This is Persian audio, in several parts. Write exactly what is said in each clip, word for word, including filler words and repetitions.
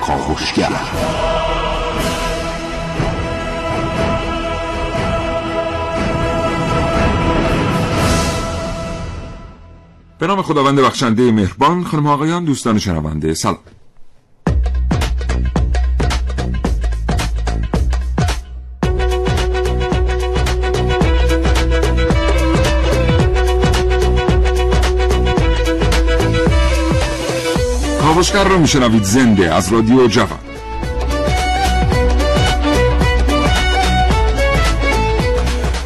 کاوشگر به نام خداوند بخشنده مهربان. خانم آقایان، دوستان شنونده، سلام. کاوشگر رو میشنوید زنده از رادیو جافا.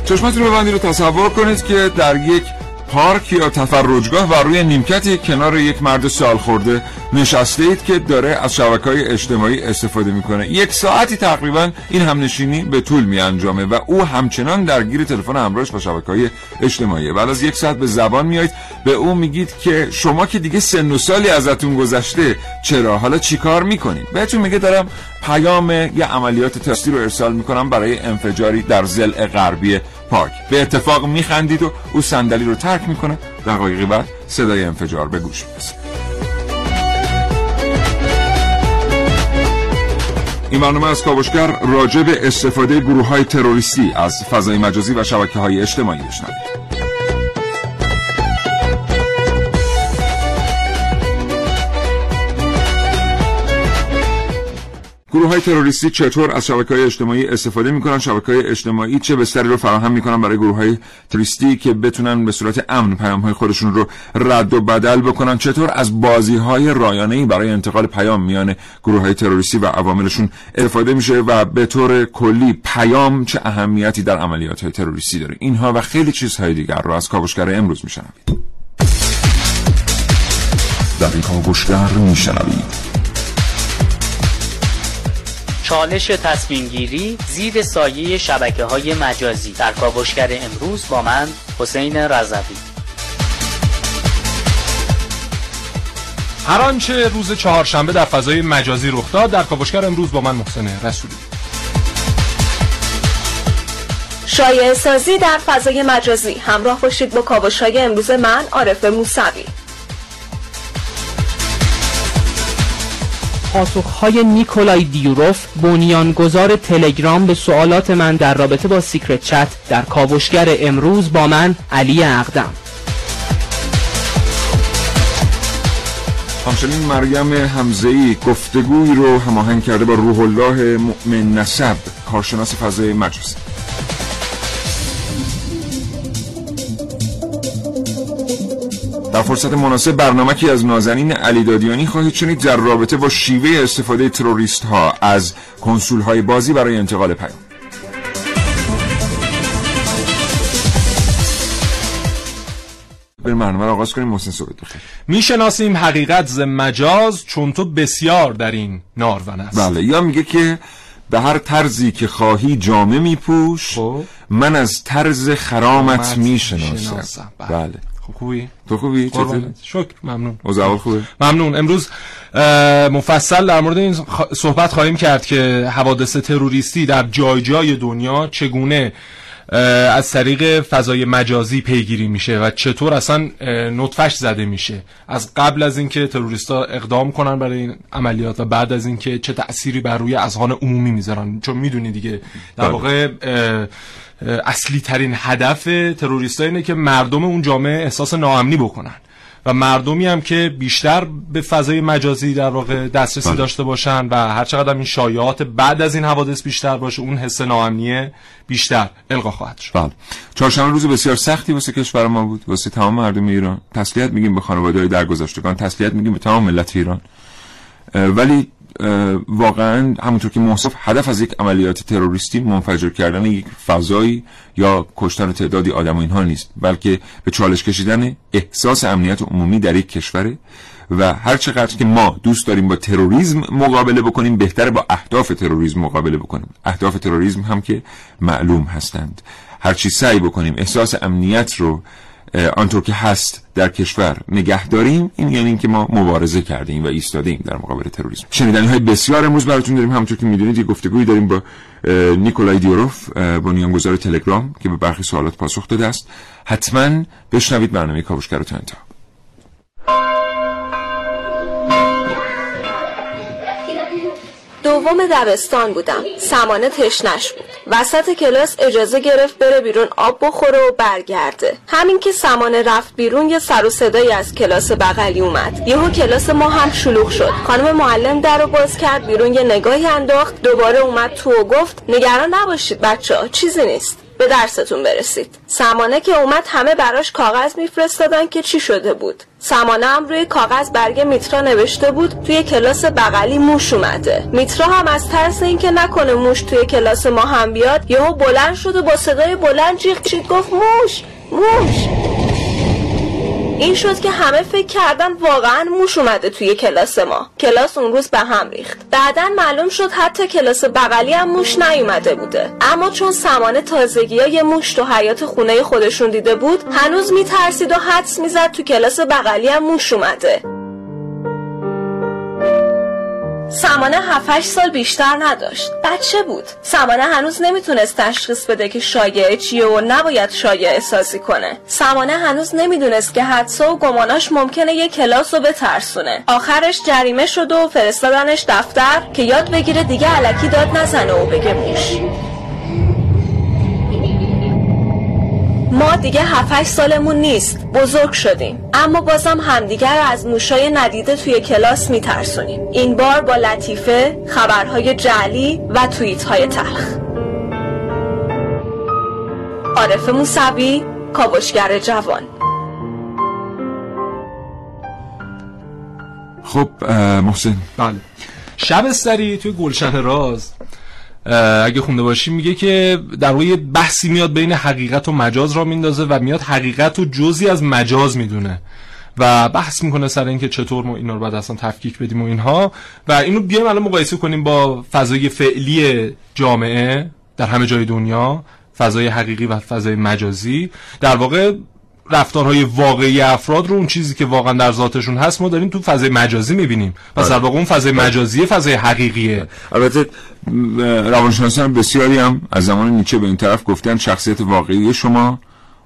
چشمتون رو ببندید و تصور کنید که در یک پارک یا تفرجگاه و روی نیمکتی کنار یک مرد سال خورده نشسته اید که داره از شبکه‌های اجتماعی استفاده میکنه. یک ساعتی تقریبا این همنشینی به طول میانجامه و او همچنان درگیر تلفن همراهش و شبکه‌های اجتماعیه. بعد از یک ساعت به زبان میایید، به او میگید که شما که دیگه سن و سالی ازتون گذشته، چرا حالا چیکار میکنید؟ بهتون میگه دارم پیام یا عملیات تروریستی رو ارسال میکنم برای انفجاری در ضلع غربی پارک. به اتفاق میخندید و او صندلی رو ترک میکنه. دقایقی بعد صدای انفجار به گوش میرسه. این برنامه از کاوشگر راجع به استفاده گروه های تروریستی از فضای مجازی و شبکه های اجتماعی بشنوید. گروه‌های تروریستی چطور از شبکه‌های اجتماعی استفاده می‌کنن؟ شبکه‌های اجتماعی چه بستری رو فراهم می‌کنن برای گروه‌های تروریستی که بتونن به صورت امن پیام‌های خودشون رو رد و بدل بکنن؟ چطور از بازی‌های رایانه‌ای برای انتقال پیام میان گروه‌های تروریستی و عواملشون استفاده میشه و به طور کلی پیام چه اهمیتی در عملیات‌های تروریستی داره؟ اینها و خیلی چیزهای دیگر رو از کاوشگر امروز می‌شنوید. در این کاوشگر می‌شنوید چالش تصمیم‌گیری زیر سایه شبکه‌های مجازی. در کاوشگر امروز با من حسین رضوی. هر آنچه روز چهارشنبه در فضای مجازی رخ داد در کاوشگر امروز با من محسن رسولی. شایعه سازی در فضای مجازی. همراه باشید با کاوش‌های امروز من عارفه موسوی. پاسخ‌های نیکولای دیوروف، بنیانگذار تلگرام، به سوالات من در رابطه با سیکرت چت در کاوشگر امروز با من علی عقدم. همچنین مریم حمزه ای گفتگوی رو هماهنگ کرده با روح الله مؤمن نسب، کارشناس فضای مجازی. در فرصت مناسب برنامه‌ای از نازنین علیدادیانی خواهید شنید در رابطه با شیوه استفاده تروریست ها از کنسول های بازی برای انتقال پیام. بریم برنامه را آغاز کنیم. محسن صحبت بخیر. میشناسیم حقیقت ز مجاز چون تو بسیار در این نارون است. بله، یا میگه که به هر طرزی که خواهی جامه میپوش، من از طرز خرامت میشناسم. بله، خوبی؟ تو خوبی؟ چطوری؟ شکر، ممنون. اوضاع خوبه؟ ممنون. امروز مفصل در مورد این صحبت خواهیم کرد که حوادث تروریستی در جای جای دنیا چگونه از طریق فضای مجازی پیگیری میشه و چطور اصلا نطفش زده میشه، از قبل از اینکه تروریستا اقدام کنن برای این عملیات و بعد از اینکه چه تأثیری بر روی اذهان عمومی میذارن. چون میدونی دیگه در واقع اصلی ترین هدف تروریست ها اینه که مردم اون جامعه احساس ناامنی بکنن و مردمی هم که بیشتر به فضای مجازی در واقع دسترسی داشته باشن و هر چقدر این شایعات بعد از این حوادث بیشتر باشه، اون حس ناامنیه بیشتر القا خواهد شد. بله. چهارشنبه روز بسیار سختی واسه کشور ما بود، واسه تمام مردم ایران. تسلیت میگیم به خانواده‌های درگذشتگان، تسلیت میگیم به تمام ملت ایران. ولی واقعا همونطور که محسوب، هدف از یک عملیات تروریستی منفجر کردن یک فضایی یا کشتن تعدادی آدم و اینها نیست، بلکه به چالش کشیدن احساس امنیت عمومی در یک کشوره و هر چقدر که ما دوست داریم با تروریسم مقابله بکنیم، بهتره با اهداف تروریسم مقابله بکنیم. اهداف تروریسم هم که معلوم هستند. هر چی سعی بکنیم احساس امنیت رو آنطور که هست در کشور نگه داریم، این یعنی که ما مبارزه کردیم و ایستادیم در مقابل تروریسم. شنیدنی های بسیار امروز براتون داریم. همونطور که میدونید یک گفتگویی داریم با نیکولای دیوروف، بنیانگذار تلگرام، که به برخی سوالات پاسخ داده است. حتما بشنوید برنامه کاوشگر رو تا انتها. دوم دبستان بودم. سمانه تشنش بود. وسط کلاس اجازه گرفت بره بیرون آب بخوره و برگرده. همین که سمانه رفت بیرون یه سر و صدایی از کلاس بغلی اومد. یهو کلاس ما هم شلوغ شد. خانم معلم درو باز کرد، بیرون یه نگاهی انداخت، دوباره اومد تو و گفت نگران نباشید بچه‌ها، چیزی نیست. به درستون برسید. سمانه که اومد همه براش کاغذ میفرستادن که چی شده بود. سمانه هم روی کاغذ برگه میترا نوشته بود توی کلاس بغلی موش اومده. میترا هم از ترس اینکه نکنه موش توی کلاس ما هم بیاد، یهو بلند شد و با صدای بلند جیغ کشید، گفت موش موش. این شد که همه فکر کردن واقعا موش اومده توی کلاس ما. کلاس اون روز به هم ریخت. بعداً معلوم شد حتی کلاس بغلی هم موش نیومده بوده، اما چون سمانه تازگی‌ها یه موش تو حیاط خونه خودشون دیده بود، هنوز میترسید و حدس میزد تو کلاس بغلی هم موش اومده. سمانه هفت هشت سال بیشتر نداشت. بچه بود. سمانه هنوز نمیتونست تشخیص بده که شایعه چیه و نباید شایعه سازی کنه. سمانه هنوز نمیدونست که حدس‌ها و گماناش ممکنه یه کلاس رو بترسونه. آخرش جریمه شد و فرستادنش دفتر که یاد بگیره دیگه الکی داد نزنه و بگه موش. ما دیگه هفت هشت سالمون نیست، بزرگ شدیم، اما بازم همدیگر رو از موشای ندیده توی کلاس میترسونیم. این بار با لطیفه، خبرهای جعلی و توییت‌های تلخ. عارفه موسوی، کاوشگر جوان. خب محسن، بله، شب سری توی گلشن راز اگه خونده باشیم میگه که در واقع بحثی میاد بین حقیقت و مجاز را میندازه و میاد حقیقت و جزئی از مجاز میدونه و بحث میکنه سر این که چطور ما اینا رو بعد اصلا تفکیک بدیم و اینها، و اینو بیایم الان مقایسه کنیم با فضای فعلی جامعه در همه جای دنیا، فضای حقیقی و فضای مجازی. در واقع رفتارهای واقعی افراد رو، اون چیزی که واقعا در ذاتشون هست، ما داریم تو فضای مجازی می‌بینیم. پس در واقع اون فضای مجازی فضای حقیقیه. البته روانشناسان بسیاری هم از زمان نیچه به این طرف گفتن شخصیت واقعی شما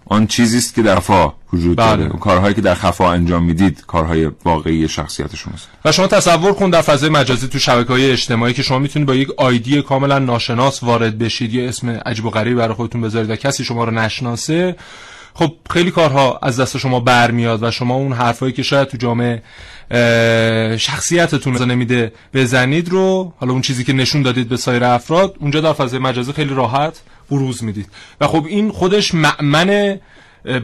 آن چیزی است که در خفا وجود داره. کارهایی که در خفا انجام میدید کارهای واقعی شخصیت شماست. و شما تصور کن در فضای مجازی تو شبکه‌های اجتماعی که شما میتونید با یک آیدی کاملا ناشناس وارد بشید، یه اسم عجیب و غریبی برای خودتون بذارید و کسی شما رو نشناسه، خب خیلی کارها از دست شما برمیاد و شما اون حرفایی که شاید تو جامعه شخصیتتون اجازه نمیده بزنید رو، حالا اون چیزی که نشون دادید به سایر افراد، اونجا در فضای مجازی خیلی راحت بروز میدید. و خب این خودش مأمن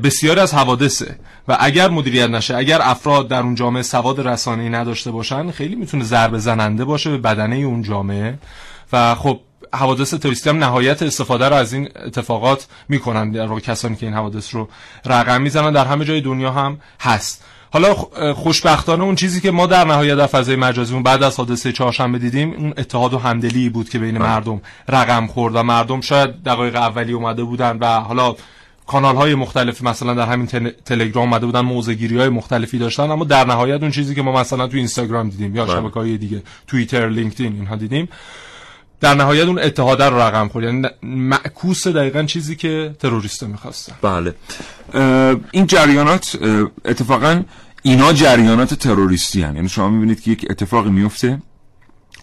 بسیاری از حوادثه و اگر مدیریت نشه، اگر افراد در اون جامعه سواد رسانه‌ای نداشته باشن، خیلی میتونه ضربه زننده باشه به بدنه اون جامعه. و خب حوادث توریستی هم نهایت استفاده رو از این اتفاقات میکنن، در واقع کسانی که این حوادث رو رقم میزنن در همه جای دنیا هم هست. حالا خوشبختانه اون چیزی که ما در نهایت در فضای مجازی بعد از حادثه چهارشنبه دیدیم اون اتحاد و همدلی بود که بین مردم رقم خورد و مردم شاید دقایق اولی اومده بودن و حالا کانال های مختلف مثلا در همین تل... تلگرام اومده بودن، موضع گیری های مختلفی داشتن، اما در نهایت اون چیزی که ما مثلا تو اینستاگرام دیدیم یا شبکه‌های دیگه، توییتر، لینکدین، اینها دیدیم، در نهایت اون اتحاد رو رقم خورد. یعنی معکوس دقیقاً چیزی که تروریستا می‌خواستن. بله. این جریانات اتفاقاً اینا جریانات تروریستی هستند. یعنی شما می‌بینید که یک اتفاقی میفته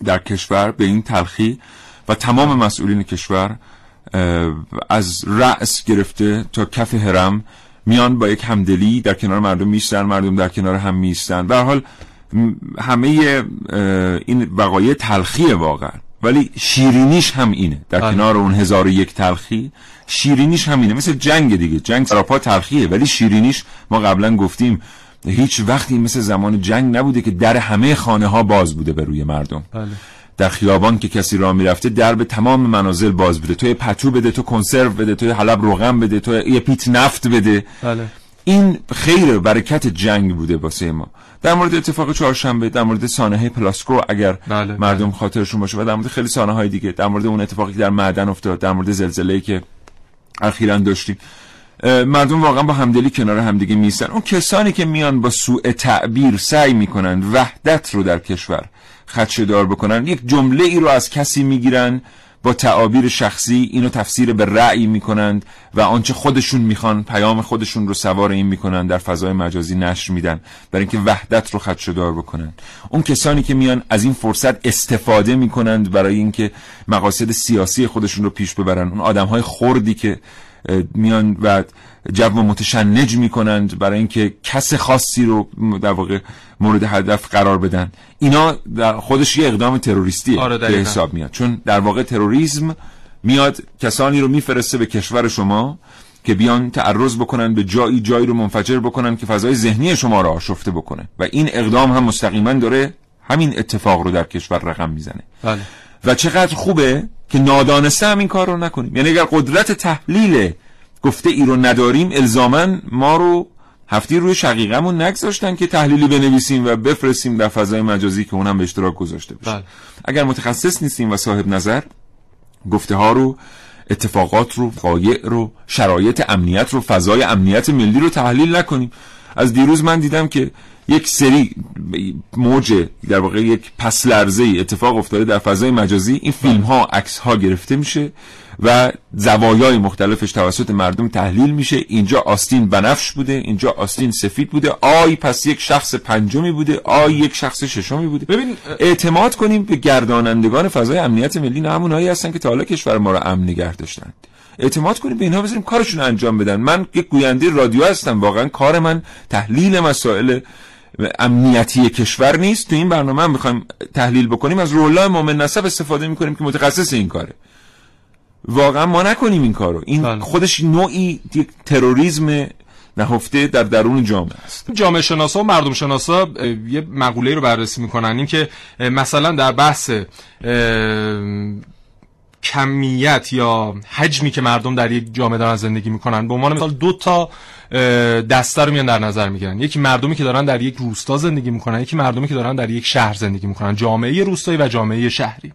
در کشور به این تلخی و تمام مسئولین کشور از رأس گرفته تا کف هرم میان با یک همدلی در کنار مردم می‌ایستن، مردم در کنار هم می‌ایستن. به هر حال همه این وقایع تلخیه واقعاً، ولی شیرینیش هم اینه در آه. کنار اون هزار و یک تلخی شیرینیش هم اینه. مثل جنگ دیگه، جنگ سراپا تلخیه ولی شیرینیش، ما قبلا گفتیم هیچ وقتی مثل زمان جنگ نبوده که در همه خانه ها باز بوده به روی مردم. بله. در خیابان که کسی راه میرفته در به تمام منازل باز بوده، تو پتو بده، تو کنسرو بده، تو حلب روغن بده، تو یه پیت نفت بده. بله. این خیر و برکت جنگ بوده واسه ما. در مورد اتفاق چهارشنبه، در مورد سانحه پلاسکو اگر بله، مردم بله. خاطرشون باشه، و در مورد خیلی سانحه های دیگه، در مورد اون اتفاقی که در معدن افتاد، در مورد زلزله‌ای که اخیراً داشتیم، مردم واقعا با همدلی کنار همدیگه میستن. اون کسانی که میان با سوء تعبیر سعی میکنن وحدت رو در کشور خدشه‌دار بکنن، یک جمله ای رو از کسی میگیرن با تعابیر شخصی اینو تفسیر به رأی میکنند و آنچه خودشون میخوان، پیام خودشون رو سوار این میکنن، در فضای مجازی نشر میدن برای اینکه وحدت رو خدشه‌دار بکنن. اون کسانی که میان از این فرصت استفاده میکنند برای اینکه مقاصد سیاسی خودشون رو پیش ببرن، اون آدم‌های خردی که میان و جو متشنج میکنند برای اینکه کس خاصی رو در واقع مورد هدف قرار بدن، اینا در خودش یه اقدام تروریستیه. آره، به حساب میاد، چون در واقع تروریسم میاد کسانی رو میفرسته به کشور شما که بیان تعرض بکنن به جایی، جایی رو منفجر بکنن که فضای ذهنی شما رو آشفته بکنه و این اقدام هم مستقیما داره همین اتفاق رو در کشور رقم میزنه. بله. و چقدر خوبه که نادانسته هم این کار رو نکنیم. یعنی اگر قدرت تحلیل گفته ای رو نداریم، الزامن ما رو هفتی روی شقیقمون نگذاشتن که تحلیلی بنویسیم و بفرستیم در فضای مجازی که اونم به اشتراک گذاشته بشه. بله. اگر متخصص نیستیم و صاحب نظر، گفته ها رو، اتفاقات رو، وقایع رو، شرایط امنیت رو، فضای امنیت ملی رو تحلیل نکنیم. از دیروز من دیدم که یک سری موج، در واقع یک پس لرزه‌ای اتفاق افتاده در فضای مجازی، این فیلم‌ها، عکس‌ها گرفته میشه و زوایای مختلفش توسط مردم تحلیل میشه. اینجا آستین بنفش بوده، اینجا آستین سفید بوده، آی پس یک شخص پنجمی بوده، آی یک شخص ششمی بوده. ببین، اعتماد کنیم به گردانندگان فضای امنیت ملی، نه همونایی هستن که تا حالا کشور ما رو امن نگه داشتن. اعتماد کنیم به اینها، بذاریم کارشون انجام بدن. من یک گوینده رادیو هستم، واقعا کار من تحلیل مسائل امنیتی کشور نیست. تو این برنامه هم میخوایم تحلیل بکنیم، از روح الله مؤمن نسب استفاده میکنیم که متخصص این کاره. واقعا ما نکنیم این کارو، این بله. خودش نوعی یک تروریسم نهفته در درون جامعه است. جامعه شناسا و مردم شناسا یه مقوله‌ای رو بررسی میکنن، این که مثلا در بحث کمیت یا حجمی که مردم در یک جامعه دارن زندگی میکنن، به عنوان مثال دو تا دسته رو میان در نظر میگیرن، یکی مردمی که دارن در یک روستا زندگی میکنن، یکی مردمی که دارن در یک شهر زندگی میکنن، جامعه روستایی و جامعه شهری.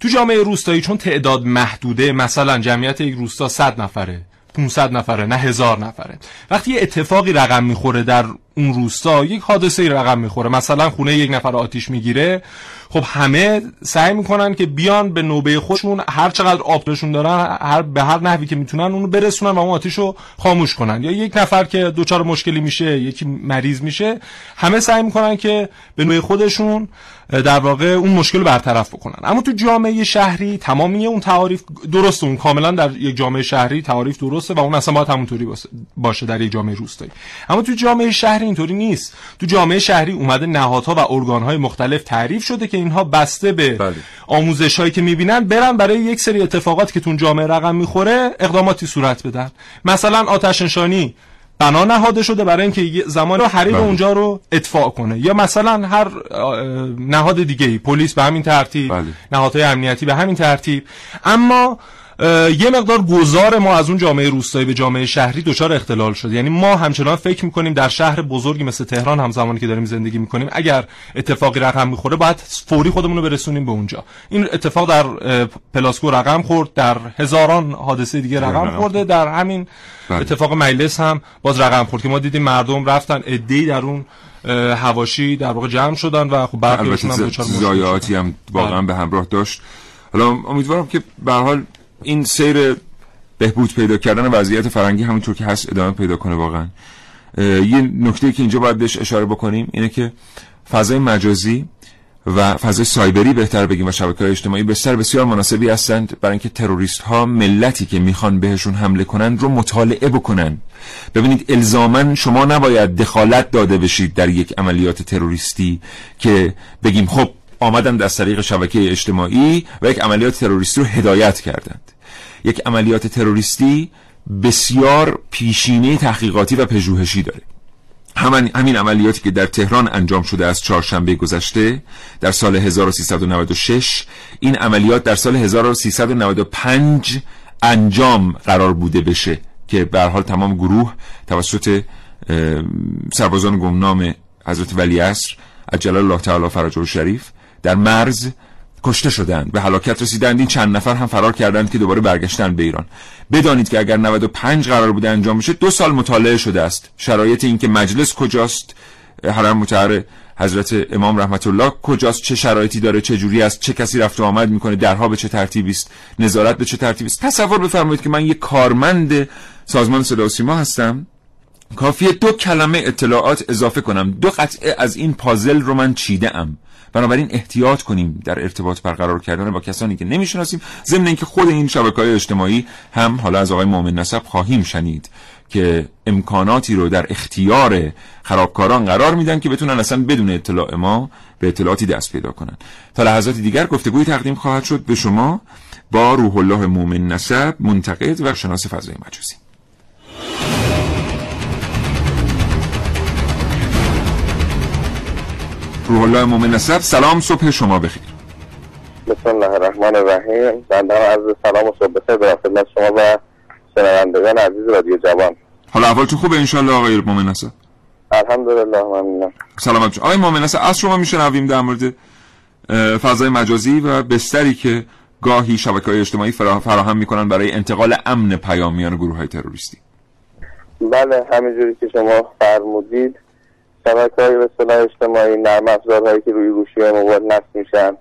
تو جامعه روستایی چون تعداد محدوده، مثلا جمعیت یک روستا صد نفره، پانصد نفره، نه هزار نفره، وقتی یه اتفاقی رقم میخوره در اون روستا، یک حادثه‌ای رقم میخوره، مثلا خونه یک نفر آتیش میگیره، خب همه سعی میکنن که بیان به نوبه خودشون هر چقدر آبشون دارن، هر به هر نحوی که میتونن اونو برسونن و اون آتیشو خاموش کنن. یا یک نفر که دوچار مشکلی میشه، یکی مریض میشه، همه سعی میکنن که به نوبه خودشون در واقع اون مشکل رو برطرف بکنن. اما تو جامعه شهری تمامی اون تعاریف درسته، اون کاملا در یک جامعه شهری تعاریف درسته و اون اصلا باید همونطوری باشه در یک جامعه روستایی. اما تو جامعه شهری اینطوری نیست. تو جامعه شهری اومده نهادها و ارگانهای مختلف تعریف شده که اینها بسته به بله. آموزش‌هایی که می‌بینن برن برای یک سری اتفاقات که تون جامعه رقم می‌خوره اقداماتی صورت بدن. مثلا آتش نشانی بنا نهاده شده برای اینکه زمان حریق بله. اونجا رو اطفاء کنه، یا مثلا هر نهاد دیگه‌ای، پلیس به همین ترتیب، بله. نهادهای امنیتی به همین ترتیب. اما یه مقدار گذار ما از اون جامعه روستایی به جامعه شهری دچار اختلال شده. یعنی ما همچنان فکر میکنیم در شهر بزرگی مثل تهران همزمانی که داریم زندگی میکنیم اگر اتفاقی رقم میخوره باید فوری خودمون رو برسونیم به اونجا. این اتفاق در پلاسکو رقم خورد، در هزاران حادثه دیگه رقم خورده، در همین اتفاق مجلس هم باز رقم خورد که ما دیدیم مردم رفتن عده‌ای در اون حواشی در واقع جمع شدن و خب برخیشون هم دچار ضایعاتی هم واقعا به همراه داشت. حالا امیدوارم که به هر حال این سیر بهبود پیدا کردن وضعیت فرنگی همونطور که هست ادامه پیدا کنه. واقعا یه نکته که اینجا باید بهش اشاره بکنیم اینه که فضای مجازی و فضای سایبری بهتر بگیم و شبکه‌های اجتماعی بسیار بسیار مناسبی هستند برای اینکه تروریست‌ها ملتی که میخوان بهشون حمله کنن رو مطالعه بکنن. ببینید، الزاماً شما نباید دخالت داده بشید در یک عملیات تروریستی که بگیم خب آمدند از طریق شبکه اجتماعی و یک عملیات تروریستی رو هدایت کردند. یک عملیات تروریستی بسیار پیشینه تحقیقاتی و پژوهشی داره. همان همین عملیاتی که در تهران انجام شده از چهارشنبه گذشته در سال هزار و سیصد و نود و شش، این عملیات در سال هزار و سیصد و نود و پنج انجام قرار بوده بشه که به هر حال تمام گروه توسط سربازان گمنام حضرت ولیعصر عجل الله تعالی فرجه شریف در مرز کشته شدند، به هلاکت رسیدند. این چند نفر هم فرار کردند که دوباره برگشتن به ایران. بدانید که اگر نود و پنج قرار بوده انجام بشه، دو سال مطالعه شده است. شرایط این که مجلس کجاست، حرم مطهر حضرت امام رحمت الله کجاست، چه شرایطی داره، چه جوری است، چه کسی رفت و آمد میکنه، درها به چه ترتیبی است، نظارت به چه ترتیبی است. تصور بفرمایید که من یک کارمند سازمان صدا و سیما هستم، کافیه دو کلمه اطلاعات اضافه کنم، دو قطعه از این پازل رو من چیده ام. بنابراین احتیاط کنیم در ارتباط برقرار کردن با کسانی که نمیشناسیم، ضمن اینکه خود این شبکه‌های اجتماعی هم حالا از آقای مؤمن نسب خواهیم شنید که امکاناتی رو در اختیار خرابکاران قرار میدن که بتونن اصلا بدون اطلاع ما به اطلاعاتی دست پیدا کنن. تا لحظات دیگر گفتگوی تقدیم خواهد شد به شما با روح الله مؤمن نسب، منتقد و شناس فضای مجازی. روح الله مؤمن نسب، سلام، صبح شما بخیر. بسم الله الرحمن الرحیم. بنده عرض سلام و صبح بخیر در خدمت شما و شنوندگان عزیز رادیو جوان. حالا احوالتون خوبه انشالله آقای مؤمن نسب؟ الحمدلله ممنونم. سلامت باشید. آقای مؤمن نسب، از شما میشنویم در مورد فضای مجازی و بستری که گاهی شبکه‌های اجتماعی فراهم میکنن برای انتقال امن پیامیان گروه‌های تروریستی. بله، همینجوری که شما فرمودید، شبکه‌های رسانه‌های اجتماعی، نرم افزارهایی که روی گوشی‌های موبایل نصب میشن،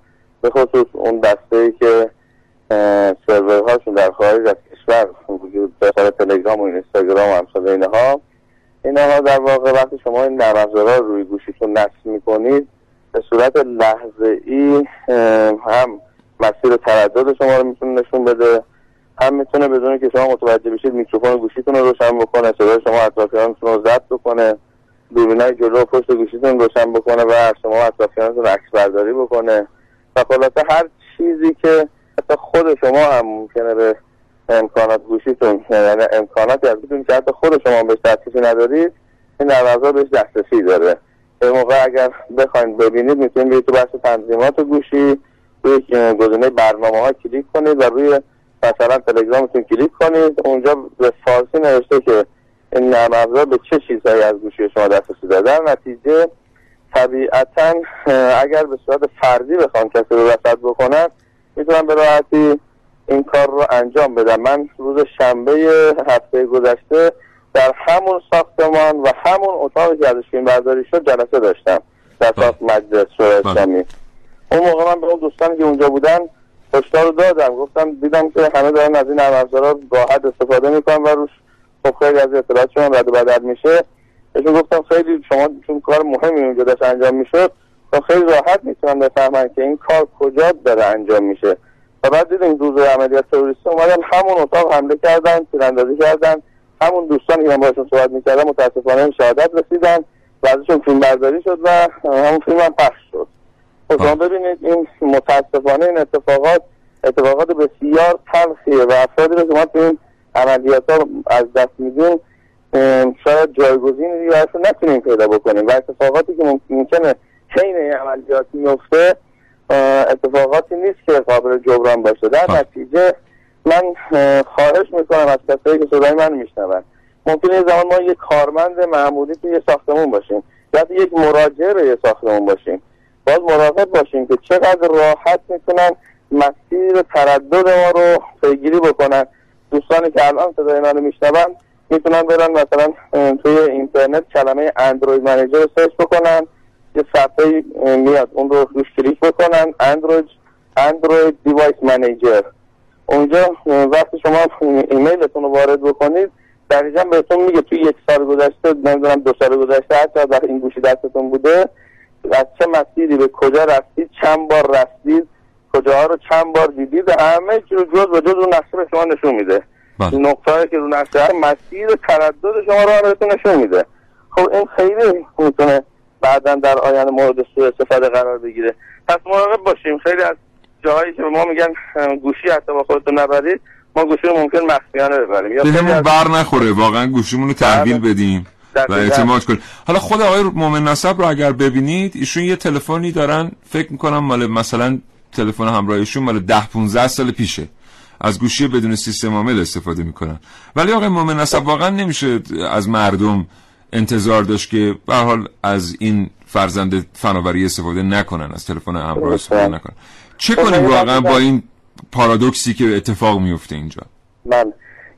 به خصوص اون دسته‌ای که سرورهاشون در خارج از کشور وجود داره، تلگرام و اینستاگرام و امثال اینها، اینها در واقع وقتی شما این نرم افزارها روی گوشیتون نصب میکنید، به صورت لحظه‌ای هم مسیر تردد شما رو میتونه نشون بده، هم میتونه بدون که شما متوجه بشید میکروفون گوشیتون رو روشن بکنه، صدای شما اطرافیانتون رو ضبط بکنه، دوربینای جلو و پشت گوشیتون روشن بکنه و شما اطرافیانتون عکس برداری بکنه و خلاصه هر چیزی که حتی خود شما هم ممکنه به امکانات گوشیتون، یعنی امکاناتی از گوشیتون که حتی خود شما بهش دسترسی ندارید، این نرم‌افزار بهش دسترسی داره. این موقع اگر بخواید ببینید میتونید برید تو بخش تنظیمات گوشی، روی گزینه برنامه‌ها کلیک کنید و روی مثلا تلگرامتون کلیک کنید، اونجا به فارسی نوشته که این نرم افزار به چه چیزهایی از گوشی شما دسترسی داره. در نتیجه طبیعتاً اگر به صورت فردی بخوان کسی رو رصد بکنن، میتونن به راحتی این کار رو انجام بدن. من روز شنبه هفته گذشته در همون ساختمان و همون اتاقی که ازش فیلمبرداری شد جلسه داشتم در ساخت مجلس شورای اسلامی. اون موقع من به اون دوستانی که اونجا بودن هشدار دادم، گفتم دیدم که همه دارن از این نرم افزارها راحت استفاده میکنن و روش خب خیلی از اطلاعات شما رد و بدل میشه. بهشون گفتم خیلی شما چون کار مهمی اونجا داشت انجام میشد، تا خیلی راحت میتونم بفهمن که این کار کجا داره انجام میشه. و بعد دیدیم روز عملیات تروریستی اومدن همون اتاق حمله کردن، تیراندازی کردن، همون دوستان که من باشون صحبت میکردم متاسفانه شهادت رسیدن و ازشون فیلم برداری شد و همون فیلم هم پخش شد. شما ببینید این متاسفانه این اتفاقات اتفاقات بسیار تلخیه و افرادی رو شما تو عملیات ها از دست میدیم، شاید جایگزین دیگه رو نتونیم پیدا بکنیم و اتفاقاتی که ممکنه حین عملیات میفته اتفاقاتی نیست که قابل جبران باشه. در نتیجه من خواهش میکنم از کسایی که صدای من میشنون، ممکنه یه زمان ما یک کارمند معمولی توی یه ساختمون باشیم یا یعنی یک مراجع به یه ساختمون باشیم، باید مراقب باشیم که چقدر راحت میتونن مسیر تردد ما رو پیگیری بکنن. دوستانی که الان صدای منو میشنون میتونن برن مثلا توی اینترنت کلمه اندروید منیجر رو سرچ بکنن، یه صفحه میاد اون رو روش کلیک بکنن، اندروید اندروید دیوایس منیجر. اونجا وقتی شما ایمیلتون رو وارد بکنید دقیقاً بهتون میگه توی یک سال گذشته، نمیدونم دو سال گذشته، حتی در این گوشی دستتون بوده از چه مسیری به کجا رفتید، چند بار رفتید، کجاها رو چند بار دیدید، همه چی رو جز به جز رو نقشه به شما نشون میده. نقطه‌ای که رو نقشه هست مسیر تردد شما رو بهتون نشون میده. خب این خیلی میتونه بعداً در آینده مورد سوء استفاده قرار بگیره. پس مراقب باشیم. خیلی از جاهایی که ما میگن گوشی حتی با خودتون نبرید، ما گوشی رو ممکن مخفیانه ببریم یا بهمون بر نخوره، واقعاً گوشیمون رو تحویل بدیم و اعتماد کنید. حالا خود آقای مؤمن نسب رو اگر ببینید، ایشون یه تلفنی دارن، فکر می‌کنم مال مثلا تلفن همراهیشون مال ده پانزده سال پیشه، از گوشی بدون سیستم عامل استفاده میکنن. ولی آقای مؤمن نسب، واقعا نمیشه از مردم انتظار داشت که به هر حال از این فرزند فناوری استفاده نکنن، از تلفن همراه استفاده نکنن. چه کنیم واقعا با این پارادوکسی که اتفاق میفته اینجا؟ من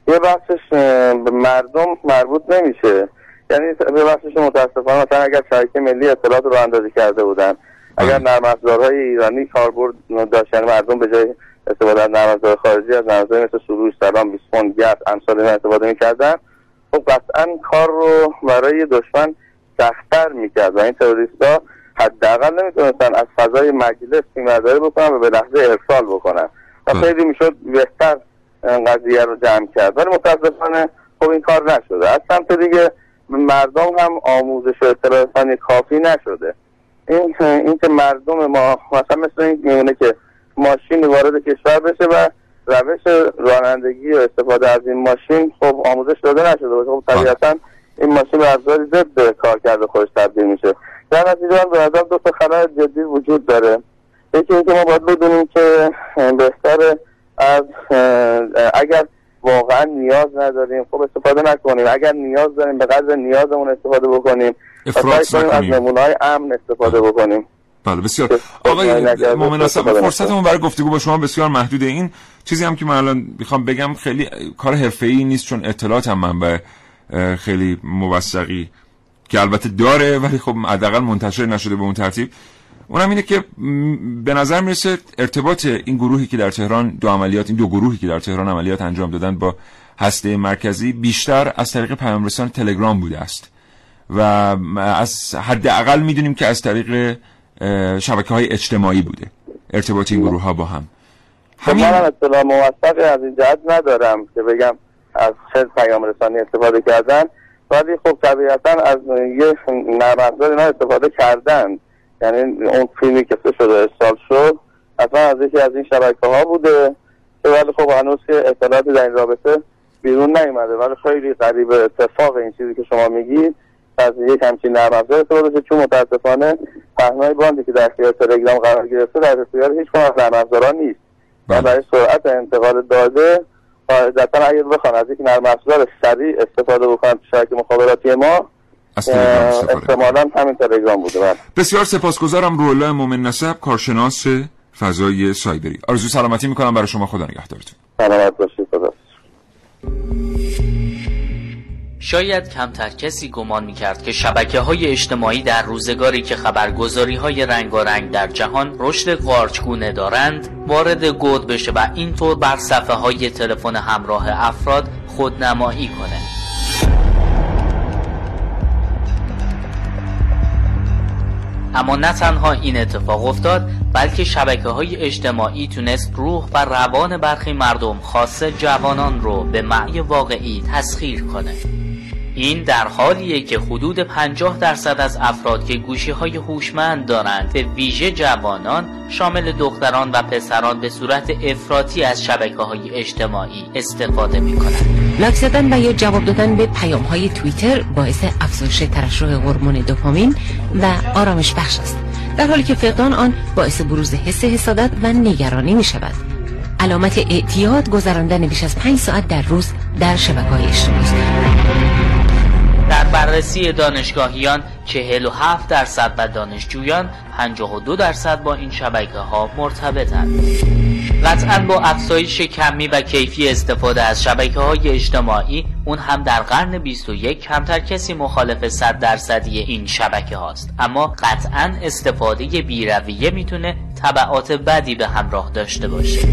یه بحثش به مردم مربوط نمیشه، یعنی به واسه متاسفانه مثلا اگر شبکه ملی اطلاعات رو اندازه کرده بودن، اگر نرم افزارهای ایرانی کاربرد داشتن، مردم به جای استفاده از نرم افزار خارجی از نرم افزار مثل سروش، سلام، بیسفون، گپ امثال اینا استفاده می‌کردن، خب قطعاً کار رو برای دشمن سخت‌تر می‌کرد و این تروریست‌ها حداقل نمی‌تونستن از فضای مجلس تیم‌برداری بکنن و به لحظه ارسال بکنن. خیلی میشد بهتر قضیه رو جمع کرد، ولی متأسفانه خب این کار نشده. از سمت دیگه مردم هم آموزش و اطلاع رسانی کافی نشده. این این که مردم ما مثلا مثل این میمونه که ماشین وارد کشور بشه و روش رانندگی و استفاده از این ماشین خب آموزش داده نشده باشه، خب طبیعتا این ماشین به ابزاری ضد کارکرد خودش تبدیل میشه. در نتیجه هم به نظر دو تا خلأ جدی وجود داره. یکی اینکه ما باید بدونیم که بهتره از اگر واقعا نیاز نداریم خب استفاده نکنیم، اگر نیاز داریم به قدر نیازمون استفاده بکنیم، افراط نکنیم، از نمونه‌های امن استفاده بکنیم. بله بسیار. آقای مؤمن نسب، فرصتمون برای گفتگو با شما بسیار محدوده. این چیزی هم که من الان میخوام بگم خیلی کار حرفه‌ای نیست، چون اطلاعات هم منبع خیلی موثقی که البته داره ولی خب حداقل منتشر نشده به اون ترتیب. اونم اینه که به نظر میرسه ارتباط این گروهی که در تهران دو عملیات این دو گروهی که در تهران عملیات انجام دادن با هسته مرکزی بیشتر از طریق پیام‌رسان تلگرام بوده است و از حداقل میدونیم که از طریق شبکه‌های اجتماعی بوده ارتباط این گروه‌ها با هم. همین من اطلاع موثقی از این جهت ندارم که بگم از چه پیام‌رسانی استفاده کردن، ولی خب طبیعتاً از یه نرم‌افزار اینا استفاده کردن. یعنی اون فیلمی که شده ارسال شد اصلا از یکی از این شبکه ها بوده، ولی خب هنوز که اطلاعاتی در این رابطه بیرون نیومده، ولی خیلی قریب اتفاق این چیزی که شما میگید از یک همچین نرم افزار استفاده شد، چون متاسفانه پهنای باندی که در اختیار تلگرام قرار گرفته در اختیار هیچ کدام از نرم افزارها نیست. برای سرعت انتقال داده قاعدتا اگر بخوان از یک نرم افزار سریع استفاده بکنن تو شبکه مخابراتی ما استعمالاً همین تلگرام بوده. بله. بسیار سپاسگزارم. روح الله مؤمن نسب، کارشناس فضای سایبری. آرزو سلامتی میکنم برای شما. خدا نگهدارتون. سلامت باشید. خدا. شاید کمتر کسی گمان میکرد که شبکه‌های اجتماعی در روزگاری که خبرگزاری‌های رنگارنگ در جهان رشد قارچگونه دارند، وارد گود بشه و اینطور بر صفحه‌های تلفن همراه افراد خودنمایی کنه. اما نه تنها این اتفاق افتاد، بلکه شبکه‌های اجتماعی تونست روح و روان برخی مردم، خاصه جوانان، رو به معنی واقعی تسخیر کنه. این در حالیه که حدود پنجاه درصد از افراد که گوشی‌های هوشمند دارند، به ویژه جوانان، شامل دختران و پسران، به صورت افراطی از شبکه‌های اجتماعی استفاده می‌کنند. لاک زدن و یا جواب دادن به پیام‌های توییتر باعث افزایش ترشح هورمون دوپامین و آرامش بخش است، در حالی که فقدان آن باعث بروز حس حسادت و نگرانی می‌شود. علامت اعتیاد گذراندن بیش از پنج ساعت در روز در شبکه‌های اجتماعی است. در بررسی دانشگاهیان چهل و هفت درصد و دانشجویان پنجاه و دو درصد با این شبکه ها مرتبطند. قطعاً با افزایش کمی و کیفی استفاده از شبکه های اجتماعی، اون هم در قرن بیست و یک، کمتر کسی مخالف صد درصدی این شبکه هاست، اما قطعاً استفاده بی‌رویه میتونه تبعات بدی به همراه داشته باشه.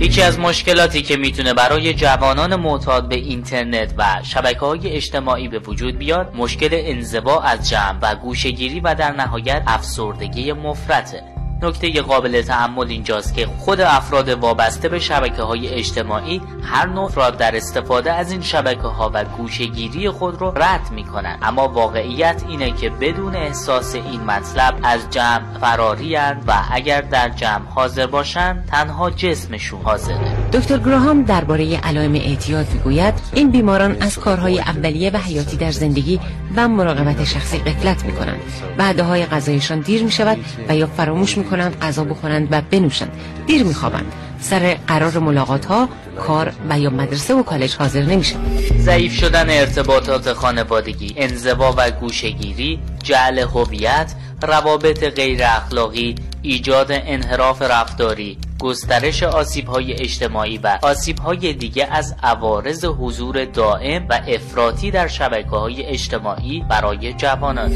یکی از مشکلاتی که میتونه برای جوانان معتاد به اینترنت و شبکه‌های اجتماعی به وجود بیاد، مشکل انزوا از جمع و گوشه‌گیری و در نهایت افسردگی مفرطه. نکته قابل تأمل اینجاست که خود افراد وابسته به شبکه‌های اجتماعی هر نوع را در استفاده از این شبکه‌ها و گوشه‌گیری خود رو رد می‌کنند، اما واقعیت اینه که بدون احساس این مطلب از جمع فراری‌اند و اگر در جمع حاضر باشند تنها جسمشون حاضره. دکتر گراهام درباره علائم اعتیاد می‌گوید این بیماران از کارهای اولیه و حیاتی در زندگی و مراقبت شخصی غفلت می‌کنند و عاده‌های غذایشان دیر می‌شود و یا فراموش می‌کنند غذا بخورند و بنوشند، دیر می‌خوابند، سر قرار ملاقات‌ها، کار و یا مدرسه و کالج حاضر نمی‌شوند. ضعیف شدن ارتباطات خانوادگی، انزوا و گوشه‌گیری، جعل هویت، روابط غیر اخلاقی، ایجاد انحراف رفتاری، گسترش آسیب‌های اجتماعی و آسیب‌های دیگه از عوارض حضور دائم و افراطی در شبکه‌های اجتماعی برای جوانان.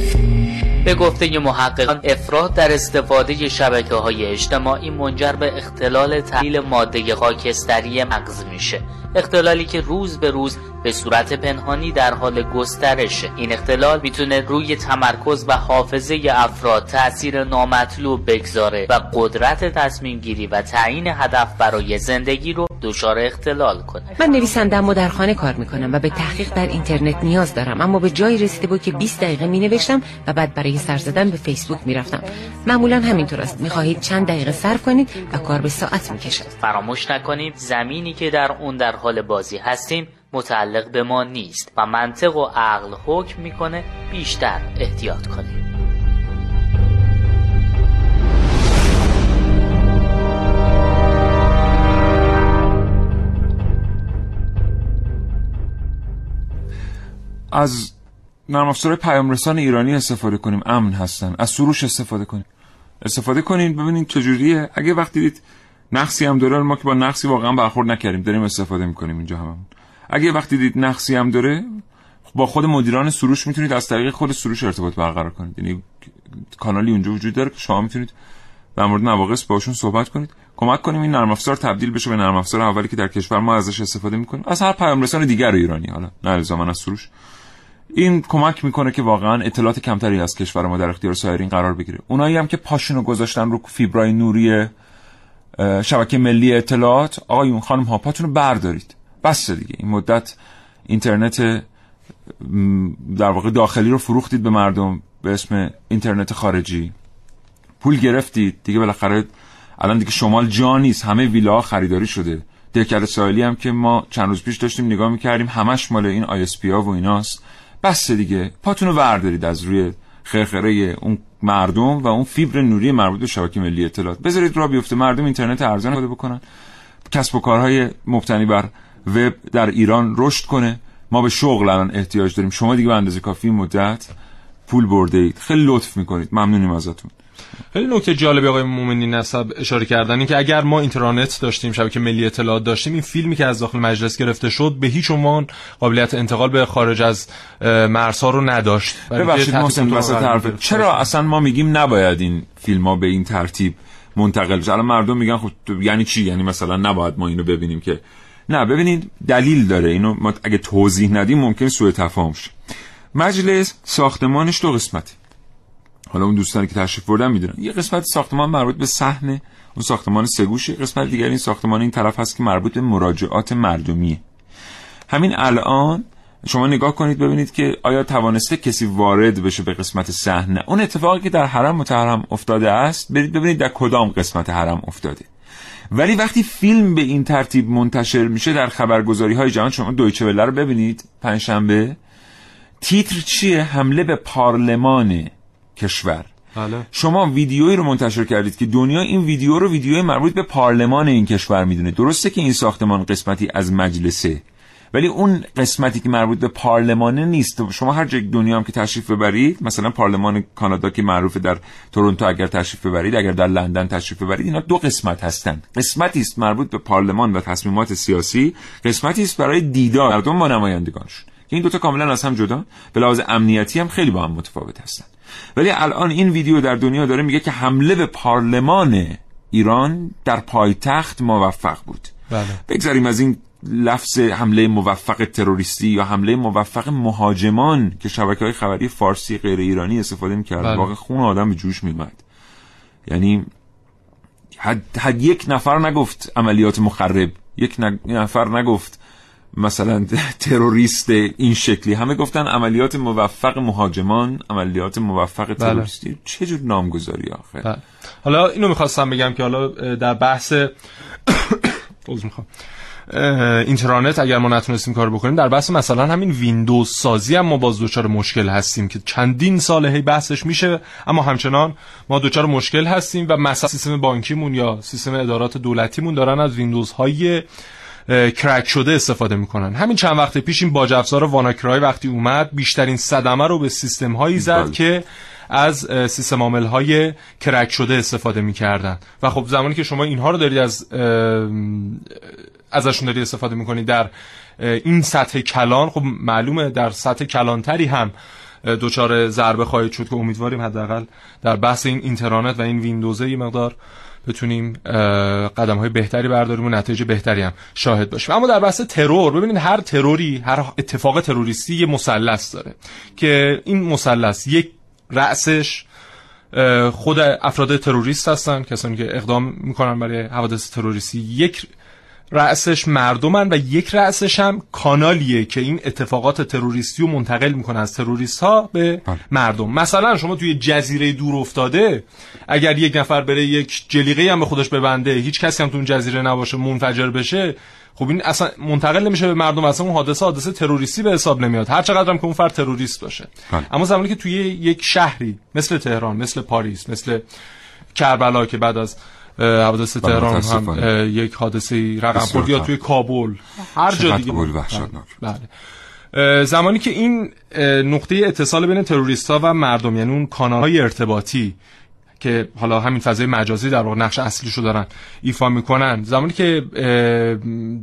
به گفته محققان، افراد در استفاده شبکه‌های اجتماعی منجر به اختلال تحلیل ماده خاکستری مغز میشه، اختلالی که روز به روز به صورت پنهانی در حال گسترشه. این اختلال میتونه روی تمرکز و حافظه افراد تأثیر نامطلوب بگذاره و قدرت تصمیم گیری و تعیین هدف برای زندگی رو دچار اختلال کنه. من نویسندم و در خانه کار میکنم و به تحقیق در اینترنت نیاز دارم، اما به جایی رسیده بود که بیست دقیقه می نوشتم و بعد برای سر زدن به فیسبوک میرفتم. معمولا همینطور است، میخواهید چند دقیقه صرف کنید و کار به ساعت میکشد. فراموش نکنیم زمینی که در اون در حال بازی هستیم متعلق به ما نیست و منطق و عقل حکم میکنه بیشتر احتیاط کنیم. از نرم افزار پیام رسان ایرانی استفاده کنیم، امن هستن. از سروش استفاده کنیم، استفاده کنین ببینین چجوریه. اگه وقتی دید نقصی هم داره، ما که با نقصی واقعا برخورد نکردیم، داریم استفاده میکنیم اینجا هممون. اگه وقتی دید نقصی هم داره، با خود مدیران سروش میتونید از طریق خود سروش ارتباط برقرار کنید. یعنی کانالی اونجا وجود داره که شما میتونید در مورد نواقص باشون صحبت کنید، کمک کنیم این نرم افزار تبدیل بشه به نرم افزار اولی که در کشور ما ازش استفاده میکنیم. از هر پیام رسان دیگر ایرانی، حالا نه لزوما از سروش. این کمک میکنه که واقعا اطلاعات کمتری از کشور ما در اختیار سایرین قرار بگیره. اونایی هم که پاشونو گذاشتن رو فیبرای نوری شبکه ملی اطلاعات، آقایون خانم ها پاتون رو بردارید. بس دیگه، این مدت اینترنت در واقع داخلی رو فروختید به مردم به اسم اینترنت خارجی، پول گرفتید دیگه. بالاخره الان دیگه شمال جا نیست، همه ویلاها خریداری شده. دهکده ساحلی هم که ما چند روز پیش داشتیم نگاه میکردیم، همش مال این آی اس پی ها و ایناست. بس دیگه، پاتونو وردارید از روی خرخره اون مردم و اون فیبر نوری مربوط به شبکه ملی اطلاعات. بذارید راه بیفته، مردم اینترنت ارزان استفاده بکنن، کسب و کارهای مبتنی بر وب در ایران رشد کنه. ما به شغل الان احتیاج داریم، شما دیگه به اندازه کافی مدت پول برده اید. خیلی لطف میکنید، ممنونیم ازتون. خیلی نکته جالبی آقای مؤمن نسب اشاره کردن، این که اگر ما اینترنت داشتیم، شبکه ملی اطلاعات داشتیم، این فیلمی که از داخل مجلس گرفته شد به هیچ عنوان قابلیت انتقال به خارج از مرزها رو نداشت. ببخشید محسن، وسط حرف چرا اصلا ما میگیم نباید این فیلم‌ها به این ترتیب منتقل بشه؟ الان مردم میگن خب یعنی چی؟ یعنی مثلا نباید ما اینو ببینیم؟ که نه، ببینید دلیل داره. اینو ما اگه توضیح ندیم ممکن سوء تفاهم شه. مجلس ساختمانش دو قسمته، حالا اون دوستانی که تشریف بردن میدونن. یه قسمت ساختمان مربوط به صحنه، اون ساختمان سه گوشه. قسمت دیگری این ساختمان این طرف هست که مربوط به مراجعات مردمیه. همین الان شما نگاه کنید ببینید که آیا توانسته کسی وارد بشه به قسمت صحنه. اون اتفاقی که در حرم مطهرم افتاده است، برید ببینید در کدام قسمت حرم افتاده. ولی وقتی فیلم به این ترتیب منتشر میشه در خبرگزاری‌های جهان، شما دویچه وله رو ببینید پنجشنبه، تیتر چیه؟ حمله به پارلمان کشور. بله. شما ویدیویی رو منتشر کردید که دنیا این ویدیو رو ویدیوی مربوط به پارلمان این کشور میدونه. درسته که این ساختمان قسمتی از مجلسه، ولی اون قسمتی که مربوط به پارلمانه نیست. شما هر جای دنیا هم که تشریف ببرید، مثلا پارلمان کانادا که معروف، در تورنتو اگر تشریف ببرید، اگر در لندن تشریف ببرید، اینا دو قسمت هستن. قسمتی است مربوط به پارلمان و تصمیمات سیاسی، قسمتی است برای دیدار مردم با نمایندگانشون. این دو تا کاملا از هم جدا، به لحاظ امنیتی هم خیلی با هم متفاوت هستن. ولی الان این ویدیو در دنیا داره میگه که حمله به پارلمان ایران در پایتخت موفق بود. بله. بگذاریم از این لفظ حمله موفق تروریستی یا حمله موفق مهاجمان که شبکه‌های خبری فارسی غیر ایرانی استفاده می‌کرد. بله. واقعا خون آدم به جوش می‌آمد. یعنی حد, حد یک نفر نگفت عملیات مخرب، یک نفر نگفت مثلا تروریست این شکلی، همه گفتن عملیات موفق مهاجمان، عملیات موفق تروریستی. بله. چه جور نامگذاری آخه. بله. حالا اینو می‌خواستم بگم که حالا در بحث عذر می‌خوام اینترنت اگر ما نتونستیم کار بکنیم، در بحث مثلا همین ویندوز سازی هم ما باز دوچار مشکل هستیم که چندین ساله هی بحثش میشه، اما همچنان ما دوچار مشکل هستیم و مثلا سیستم بانکیمون یا سیستم ادارات دولتیمون دارن از ویندوزهای کرک شده استفاده میکنن. همین چند وقت پیش این باج افزار واناکرای وقتی اومد، بیشترین صدمه رو به سیستم‌هایی زد. بله. که از سیستم عامل‌های کرک شده استفاده می‌کردن و خب زمانی که شما اینها رو دارید از ازشون دارید استفاده می‌کنید در این سطح کلان، خب معلومه در سطح کلانتری هم دوچار ضربه خواهید شد که امیدواریم حداقل در بحث این اینترنت و این ویندوزه یه مقدار بتونیم قدم‌های بهتری برداریم و نتایج بهتری هم شاهد باشیم. اما در بحث ترور، ببینید هر تروری، هر اتفاق تروریستی یه مثلث داره که این مثلث یک رأسش خود افراد تروریست هستن، کسانی که اقدام میکنن برای حوادث تروریستی، یک رأسش مردمن و یک رأسش هم کانالیه که این اتفاقات تروریستی رو منتقل میکنه از تروریست ها به مردم. مثلا شما توی جزیره دور افتاده اگر یک نفر بره یک جلیقه هم به خودش ببنده، هیچ کسی هم تو اون جزیره نباشه، منفجر بشه، خب این اصلا منتقل نمیشه به مردم، اصلا اون حادثه حادثه تروریستی به حساب نمیاد، هر چقدرم که اون فرد تروریست باشه. بله. اما زمانی که توی یک شهری مثل تهران، مثل پاریس، مثل کربلا که بعد از حوادث تهران هم یک حادثه رقم خورد، یا توی کابل، هر جا دیگه، بله، زمانی که این نقطه اتصال بین تروریست‌ها و مردم، یعنی اون کانال‌های ارتباطی که حالا همین فضای مجازی در واقع نقش اصلیشو دارن ایفا میکنن، زمانی که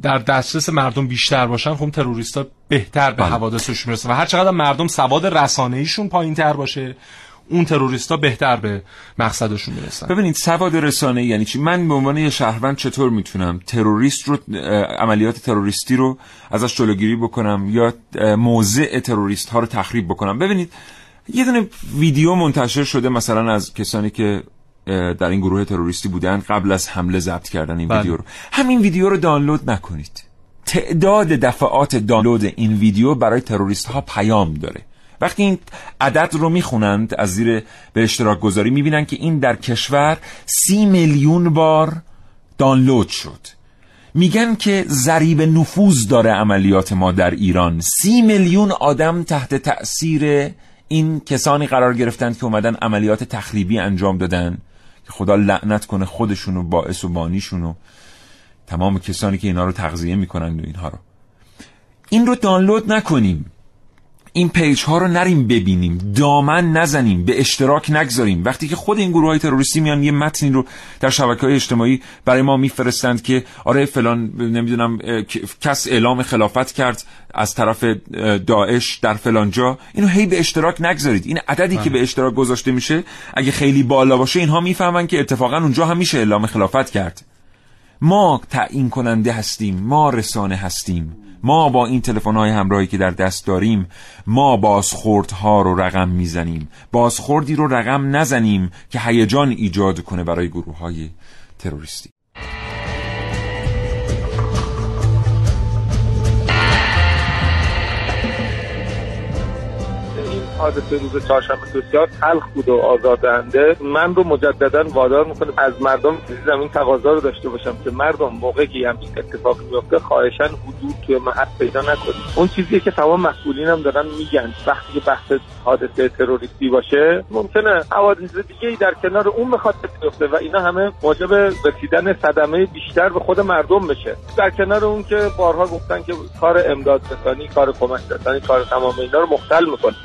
در دسترس مردم بیشتر باشن، خب تروریستا بهتر به حوادثش میرسن و هر چقدر مردم سواد رسانه‌ایشون پایین‌تر باشه، اون تروریستا بهتر به مقصدشون میرسن. ببینید سواد رسانه‌ای یعنی چی؟ من به عنوان یه شهروند چطور میتونم تروریست رو، عملیات تروریستی رو ازش جلوگیری بکنم یا موضع تروریست ها رو تخریب بکنم؟ ببینید یه دونه ویدیو منتشر شده مثلا از کسانی که در این گروه تروریستی بودن قبل از حمله ضبط کردن این بلد. ویدیو رو، همین ویدیو رو دانلود نکنید. تعداد دفعات دانلود این ویدیو برای تروریست ها پیام داره. وقتی این عدد رو میخونند از زیر به اشتراک گذاری، میبینن که این در کشور سی میلیون بار دانلود شد. میگن که ضریب نفوذ داره عملیات ما در ایران، سی میلیون آدم تحت تأثیر این کسانی قرار گرفتند که اومدن عملیات تخریبی انجام دادن، که خدا لعنت کنه خودشون و باعث و بانیشون و تمام کسانی که اینا رو تغذیه میکنند و اینها رو. این رو دانلود نکنیم، این پیج ها رو نریم ببینیم، دامن نزنیم، به اشتراک نگذاریم. وقتی که خود این گروه های تروریستی میان یه متنی رو در شبکه‌های اجتماعی برای ما میفرستند که آره فلان نمیدونم کس اعلام خلافت کرد از طرف داعش در فلان جا، اینو هی به اشتراک نگذارید. این عددی بله. که به اشتراک گذاشته میشه اگه خیلی بالا باشه، اینها میفهمن که اتفاقا اونجا هم میشه اعلام خلافت کرد. ما تعیین کننده هستیم، ما رسانه هستیم، ما با این تلفن‌های همراهی که در دست داریم ما بازخوردها رو رقم میزنیم. بازخوردی رو رقم نزنیم که هیجان ایجاد کنه برای گروه‌های تروریستی. حادثه روز چهارشنبه بسیار تلخ بود و آزاردهنده. من رو مجددا وادار میکنم از مردم عزیزم این تقاضا رو داشته باشم که مردم موقعی همچین اتفاقی میفته خواهشاً حدود توی محل پیدا نکنید. اون چیزیه که تمام مسئولین هم دارن میگن، وقتی که بحث حادثه تروریستی باشه ممکنه حوادث دیگه‌ای در کنار اون بخواد بیفته و اینا همه موجب رسیدن صدمه بیشتر به خود مردم بشه، در کنار اون که بارها گفتن که کار امدادرسانی، کار کمک رسانی، کار تمام اینا رو مختل میکنه.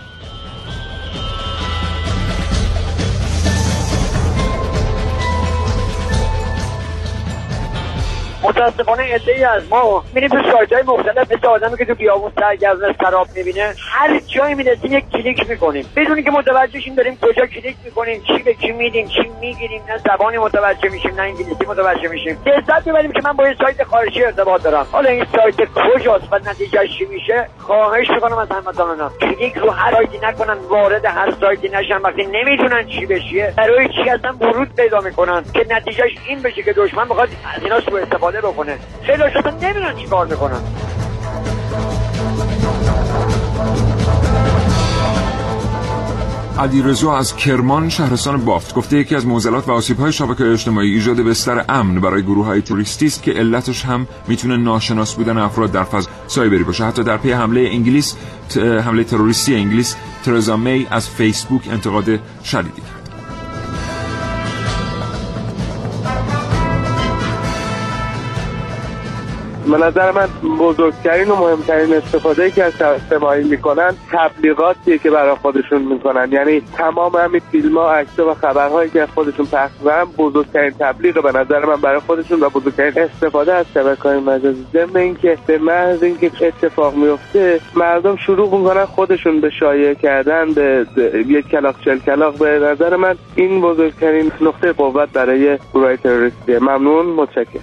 متاسفانه عده‌ای از ما میریم تو سایت‌های مختلف، مثل آدمی که تو بیابون سرگردون از سراب می‌بینه، هر جایی می‌رسیم یک کلیک می‌کنیم بدون که متوجهشیم داریم کجا کلیک می‌کنیم، چی به کی میدیم، چی می‌گیریم، نه زبانی متوجه می‌شیم نه انگلیسی متوجه می‌شیم. لذت می‌بریم که من با این سایت خارجی ارتباط دارم، حالا این سایت کجاست و نتیجه‌اش چی میشه. خواهش می‌کنم از هموطنانم کلیک رو هر سایتی نکنن، وارد هر سایتی نشن. وقتی نمی‌دونن چی بشه، برای چی اصلا ورود پیدا می‌کنن که نتیجه‌اش این بشه که دشمن بخواد از اینا سوء استفاده بکنه. خیلی هاشون نمیدونن چی کار میکنن. علی رضا از کرمان شهرستان بافت گفته یکی از معضلات و آسیب‌های شبکه اجتماعی ایجاد بستر امن برای گروه‌های تروریستی است که علتش هم میتونه ناشناس بودن افراد در فضای سایبری باشه. حتی در پی حمله انگلیس، حمله تروریستی انگلیس، ترزا می از فیسبوک انتقاد شدیدی کرد. به نظر من بزرگترین و مهمترین استفاده‌ای که از اجتماعی میکنن تبلیغاتیه که برای خودشون میکنن. یعنی تمام همین فیلم‌ها، عکس‌ها و خبرهایی که از خودشون پخش می‌کنن بزرگترین تبلیغ به نظر من برای خودشون و بزرگترین استفاده از شبکه‌های مجازی. ضمن اینکه به محض اینکه اتفاق میفته مردم شروع میکنن خودشون به شایعه کردن، به یک کلاغ چل کلاغ. به نظر من این بزرگترین نقطه قوت برای گروه‌های تروریستی. ممنون، متشکرم.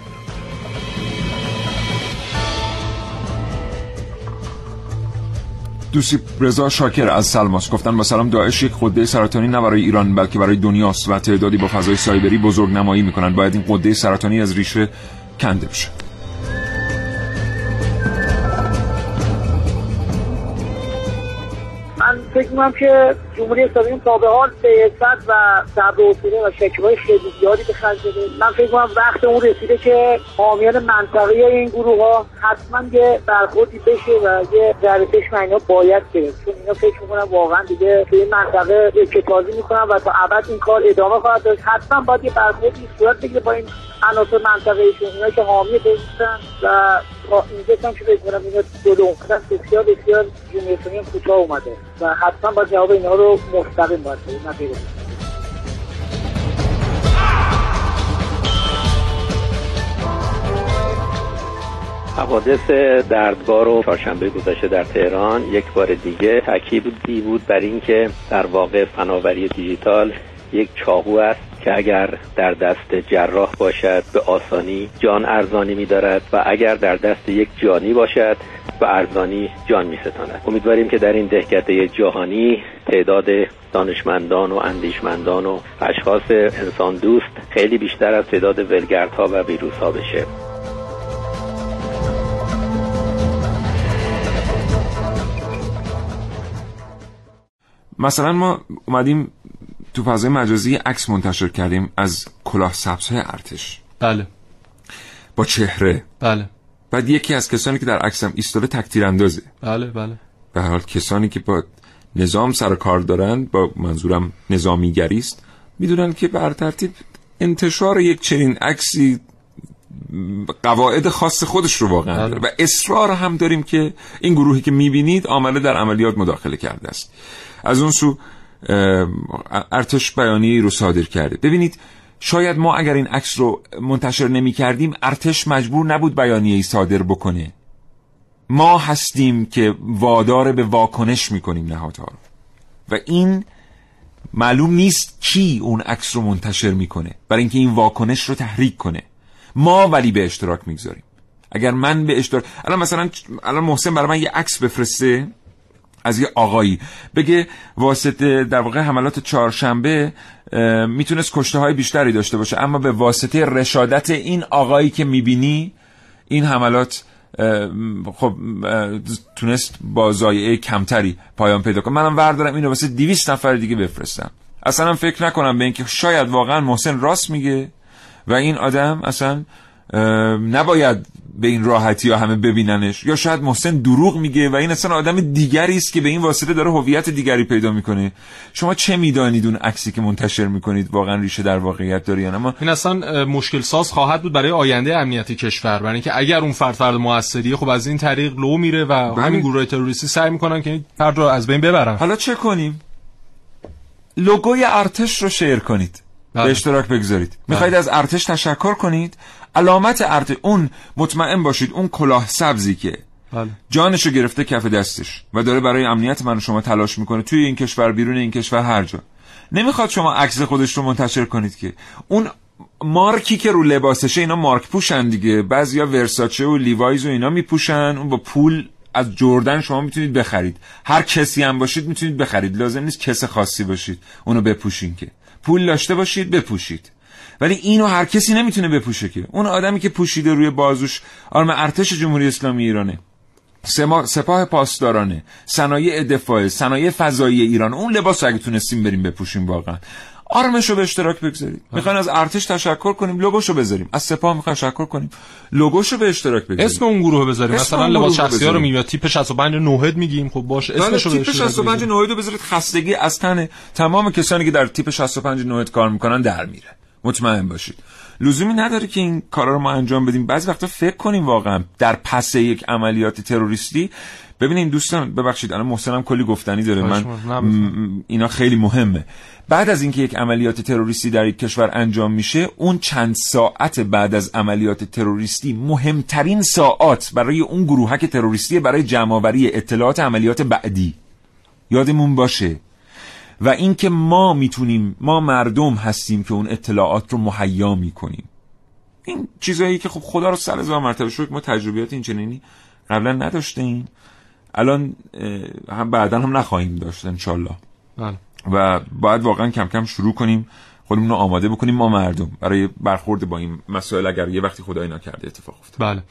دوستی رضا شاکر از سلماس گفتن با سلام، داعش یک قده سرطانی نه برای ایران بلکه برای دنیاست و تعدادی با فضای سایبری بزرگ نمایی میکنن، باید این قده سرطانی از ریشه کنده بشه. من فکر میکنم که جمهوری اسلامی تا به حال سیاست و صبر و حوصله و شکوه‌های خیلی زیادی به خرج داده. من فکر میکنم وقت اون رسیده که حامیان منطقه‌ای این گروه‌ها حتما یه برخوردی بشه و یه جریشش اینا باید گرفت، چون اینا فکر میکنم واقعا دیگه توی منطقه اکتازی میکنن و تا ابد این کار ادامه خواهد داشت. حتما باید یه برخوردی صورت بگیره با این عناصر منطقه‌ایشون، اینا که حامی بشن و اینجاستم که فکر میکنم اینا دلون خاص بسیار بسیار جمهوری اسلامی کوتاه اومده و حتما باید جواب اینا رو مستقیم باشه. نمی‌دونم حوادث دردبار و چهارشنبه گذشته در تهران یک بار دیگه تأکیدی بود بر اینکه در واقع فناوری دیجیتال یک چاقو است که اگر در دست جراح باشد به آسانی جان ارزانی می‌دارد و اگر در دست یک جانی باشد و ارزانی جان می‌ستاند. امیدواریم که در این دهکده جهانی تعداد دانشمندان و اندیشمندان و اشخاص انسان دوست خیلی بیشتر از تعداد ولگردها و ویروس‌ها بشه. مثلا ما اومدیم تو فضای مجازی عکس منتشر کردیم از کلاه سبز ارتش. بله. با چهره. بله. بعد یکی از کسانی که در عکسم ایستاده تک‌تیراندازه. بله بله. به هر حال کسانی که با نظام سر کار دارن، با منظورم نظامیگری است، میدونن که به ترتیب انتشار یک چنین عکسی قواعد خاص خودش رو واقعا بله. داره و اصرار هم داریم که این گروهی که میبینید آمده در عملیات مداخله کرده است. از اون سو ارتش بیانیه‌ای رو صادر کرده. ببینید شاید ما اگر این عکس رو منتشر نمی کردیم ارتش مجبور نبود بیانیه‌ای صادر بکنه. ما هستیم که وادار به واکنش میکنیم نهادها رو و این معلوم نیست کی اون عکس رو منتشر میکنه برای اینکه این واکنش رو تحریک کنه. ما ولی به اشتراک میگذاریم. اگر من به اشتراک الان مثلا الان محسن برای من یه عکس بفرسته از یه آقایی بگه واسطه در واقع حملات چهارشنبه میتونست کشته های بیشتری داشته باشه اما به واسطه رشادت این آقایی که میبینی این حملات خب تونست با ضایعه کمتری پایان پیدا کنه. منم وردارم اینو واسه دویست نفر دیگه بفرستم. اصلا فکر نکنم به اینکه شاید واقعا محسن راست میگه و این آدم اصلا نباید به این راحتی ها همه ببیننش، یا شاید محسن دروغ میگه و این اصلا آدم دیگری است که به این واسطه داره هویت دیگری پیدا میکنه. شما چه میدانید اون عکسی که منتشر میکنید واقعا ریشه در واقعیت داره یا نه؟ این اصلا مشکل ساز خواهد بود برای آینده امنیتی کشور، برای اینکه اگر اون فرد فرد موثریه خب از این طریق لو میره و همین گروه تروریستی سعی میکنن که این فرد رو از بین ببرن. حالا چه کنیم؟ لوگوی ارتش رو شیر کنید، به اشتراک بگذارید. میخواید از ارتش تشکر کنید؟ علامت ارتش اون مطمئن باشید اون کلاه سبزی که بله. جانشو گرفته کف دستش و داره برای امنیت من و شما تلاش میکنه توی این کشور، بیرون این کشور، هر جا. نمیخواد شما عکس خودش رو منتشر کنید که اون مارکی که رو لباسشه. اینا مارک پوشن دیگه، بعضیا ورساچه و لیوایز و اینا میپوشن. اون با پول از جردن شما میتونید بخرید، هر کسی هم باشید میتونید بخرید، لازم نیست کس خاصی باشید اونو بپوشین. که پول داشته باشید بپوشید، ولی اینو هر کسی نمیتونه بپوشه. که اون آدمی که پوشیده روی بازوش آرم ارتش جمهوری اسلامی ایرانه، سما... سپاه پاسدارانه، صنایع دفاعی، صنایع فضایی ایران، اون لباس اگه تونستیم بریم بپوشیم واقعا. آرمشو به اشتراک بگذاریم. میخواین از ارتش تشکر کنیم، لوگوشو بذاریم. از سپاه میخواین تشکر کنیم، لوگوشو به اشتراک بگذاریم. اسم اون گروه بذاریم. مثلا لباس شخصی‌ها رو میگیم تیپ شصت و پنج نوهد میگیم. خب باشه اسمشو بذاریم. تیپ شصت و پنج نوهد رو بذارید. خستگی از تن تمام کسانی که در تیپ شصت و پنج نوهد کار میکنن در میره. مطمئن باشید. لزومی نداره که این کارا رو ما انجام بدیم. بعضی وقتا فکر کنیم واقعا در پس یک عملیات تروریستی. ببینین دوستان ببخشید الان محسنم کلی گفتنی داره، من اینا خیلی مهمه. بعد از اینکه یک عملیات تروریستی در یک کشور انجام میشه، اون چند ساعت بعد از عملیات تروریستی مهمترین ساعات برای اون گروهک تروریستی برای جمع‌آوری اطلاعات عملیات بعدی، یادمون باشه. و اینکه ما میتونیم، ما مردم هستیم که اون اطلاعات رو مهیا میکنیم. این چیزایی که خب خدا رو سر زبر مرتبه شکر ما تجربیات این چنینی قبلا نداشتیم، الان هم بعدن هم نخواهیم داشت انشالله. بله. و باید واقعا کم کم شروع کنیم خودمون رو آماده بکنیم ما مردم برای برخورد با این مسائل اگر یه وقتی خدای نکرده اتفاق افتاد. بله.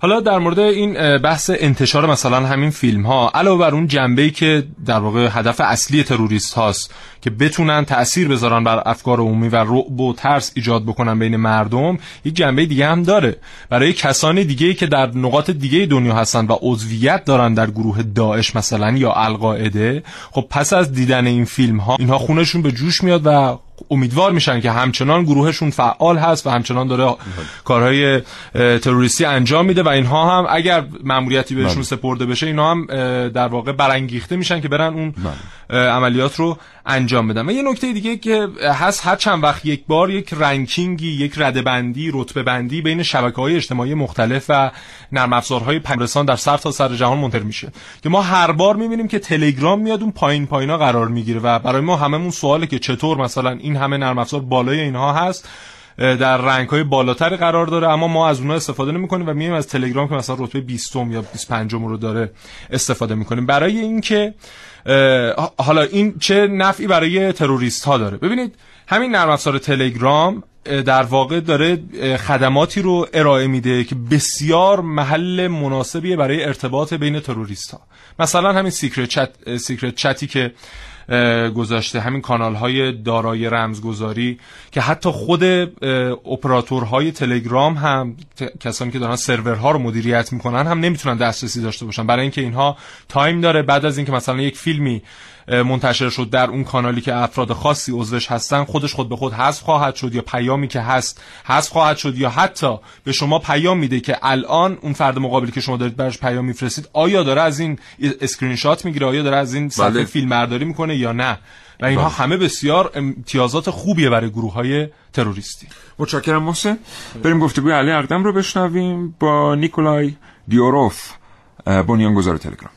حالا در مورد این بحث انتشار مثلا همین فیلم ها، علاوه بر اون جنبه‌ای که در واقع هدف اصلی تروریست هاست که بتونن تأثیر بذارن بر افکار عمومی و رعب و ترس ایجاد بکنن بین مردم، یک جنبه دیگه هم داره برای کسانی دیگه‌ای که در نقاط دیگه دنیا هستن و عضویت دارن در گروه داعش مثلا یا القاعده. خب پس از دیدن این فیلم ها اینها خونشون به جوش میاد و امیدوار میشن که همچنان گروهشون فعال هست و همچنان داره کارهای تروریستی انجام میده و اینها هم اگر مأموریتی بهشون بله. سپرده بشه اینها هم در واقع برانگیخته میشن که برن اون بله. عملیات رو انجام بدن. و یه نکته دیگه که هست، هر چند وقت یک بار یک رنکینگی، یک ردبندی، رتبه بندی بین شبکه‌های اجتماعی مختلف و نرم افزارهای پیام‌رسان در سر تا سر جهان منتشر میشه که ما هر بار میبینیم که تلگرام میاد اون پایین پایینا قرار میگیره و برای ما هممون سواله که چطور مثلا این همه نرم افزار بالای اینها هست، در رنگ‌های بالاتر قرار داره، اما ما از اونها استفاده نمی‌کنیم و میایم از تلگرام که مثلا رتبه بیستم یا بیست و پنجم رو داره استفاده می‌کنیم. برای اینکه حالا این چه نفعی برای تروریست‌ها داره؟ ببینید همین نرم افزار تلگرام در واقع داره خدماتی رو ارائه میده که بسیار محل مناسبیه برای ارتباط بین تروریست‌ها. مثلا همین سیکرت چت، سیکرت چتی که گذاشته، همین کانال‌های دارای رمزگذاری که حتی خود اپراتورهای تلگرام هم کسانی که دارن سرورها رو مدیریت میکنن هم نمیتونن دسترسی داشته باشن، برای اینکه اینها تایم داره. بعد از اینکه مثلا یک فیلمی منتشر شد در اون کانالی که افراد خاصی عضوش هستن، خودش خود به خود حذف خواهد شد یا پیامی که هست حذف خواهد شد، یا حتی به شما پیام میده که الان اون فرد مقابلی که شما دارید براش پیام میفرستید آیا داره از این اسکرین شات میگیره، آیا داره از این صفحه بله. فیلم برداری میکنه یا نه. و اینها همه بسیار امتیازات خوبیه برای گروه‌های تروریستی. متشکرم محسن. بریم گفتگوی علی عقدم رو بشنویم با نیکولای دیوروف، بنیانگذار تلگرام.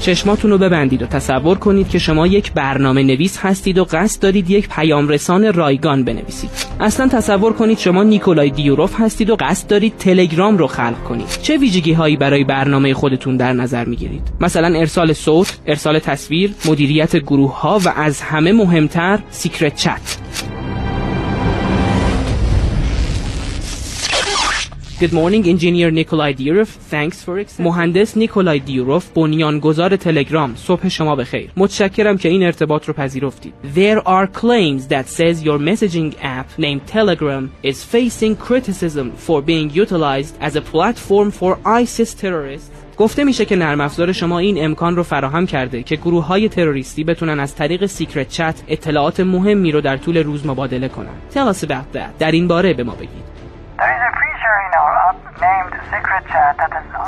چشماتون رو ببندید و تصور کنید که شما یک برنامه نویس هستید و قصد دارید یک پیام رسان رایگان بنویسید. اصلا تصور کنید شما نیکولای دیوروف هستید و قصد دارید تلگرام رو خلق کنید. چه ویژگی هایی برای برنامه خودتون در نظر میگیرید؟ مثلا ارسال صوت، ارسال تصویر، مدیریت گروه ها و از همه مهمتر سیکرت چت. Good morning, Engineer Nikolai Diurov. Thanks for accepting. مهندس نیکولای دیوروف، بنیانگذار تلگرام، صبح شما بخیر. متشکرم که این ارتباط رو پذیرفتید. There are claims that says your messaging app named Telegram is facing criticism for being utilized as a platform for ISIS terrorists. گفته میشه که نرم افزار شما این امکان رو فراهم کرده که گروه‌های تروریستی بتونن از طریق سیکرت چت اطلاعات مهمی رو در طول روز مبادله کنن. Tell us about that. در این باره به ما بگید.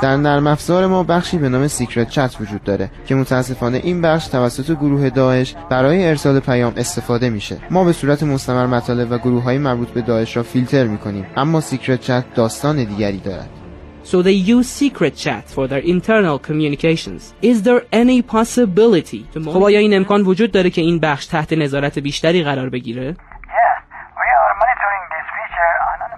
در نرم افزار ما بخشی به نام سیکرت چت وجود داره که متاسفانه این بخش توسط گروه داعش برای ارسال پیام استفاده میشه. ما به صورت مستمر مطالب و گروه‌های مربوط به داعش را فیلتر میکنیم، اما سیکرت چت داستان دیگری دارد. So they use secret chat for their internal communications. Is there any possibility? خب آیا این امکان وجود داره که این بخش تحت نظارت بیشتری قرار بگیره؟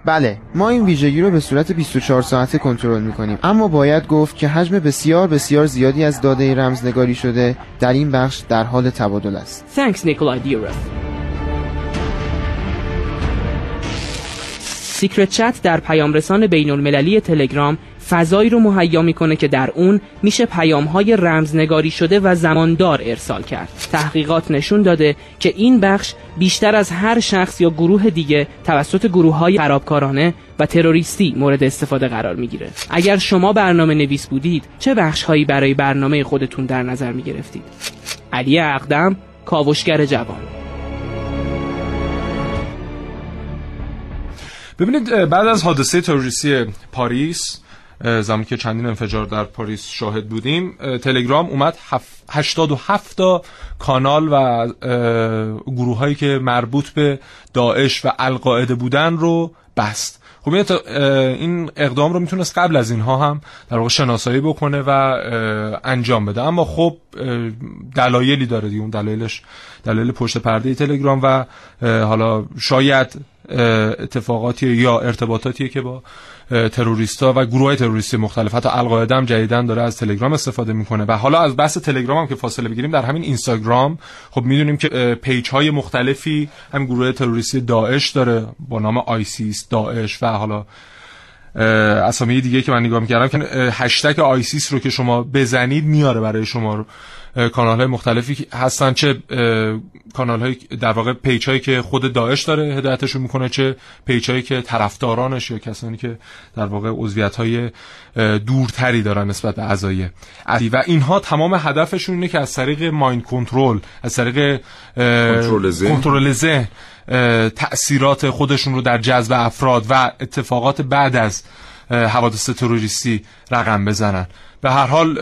بله، ما این ویژگی رو به صورت بیست و چهار ساعته کنترل میکنیم، اما باید گفت که حجم بسیار بسیار زیادی از داده رمزنگاری شده در این بخش در حال تبادل است. Thanks Nikolai Diurov. سیکرت چت در پیامرسان بین‌المللی تلگرام فضایی رو مهیا میکنه که در اون میشه پیام‌های رمزنگاری شده و زماندار ارسال کرد. تحقیقات نشون داده که این بخش بیشتر از هر شخص یا گروه دیگه توسط گروه‌های خرابکارانه و تروریستی مورد استفاده قرار میگیره. اگر شما برنامه نویس بودید، چه بخش‌هایی برای برنامه خودتون در نظر میگرفتید؟ علی عقدم، کاوشگر جوان. ببینید، بعد از حادثه تروریستی پاریس، زمانی که چندین انفجار در پاریس شاهد بودیم، تلگرام اومد هشتاد و هفت تا کانال و گروه هایی که مربوط به داعش و القاعده بودن رو بست. خب این اقدام رو میتونست قبل از اینها هم در واقع شناسایی بکنه و انجام بده، اما خب دلایلی داره دیگه. اون دلایلش دلایل پشت پرده تلگرام و حالا شاید اتفاقاتی یا ارتباطاتی که با تروریستا و گروهای تروریستی مختلف، حتی القاعده هم جدیداً داره از تلگرام استفاده میکنه. و حالا از بحث تلگرام هم که فاصله بگیریم، در همین اینستاگرام خب میدونیم که پیج های مختلفی هم گروه تروریستی داعش داره با نام آیسیس، داعش و حالا اسامی دیگه که من نگاه میکردم که هشتگ آیسیس رو که شما بزنید میاره برای شما رو. کانال‌های مختلفی هستن، چه کانال‌های در واقع پیج‌هایی که خود داعش داره هدایتشون میکنه، چه پیج‌هایی که طرفدارانش یا کسانی که در واقع عضویت‌های دورتری دارن نسبت به اعضای اصلی، و اینها تمام هدفشون اینه که از طریق مایند کنترل، از طریق کنترل ذهن تأثیرات خودشون رو در جذب افراد و اتفاقات بعد از حوادث تروریستی رقم بزنن. به هر حال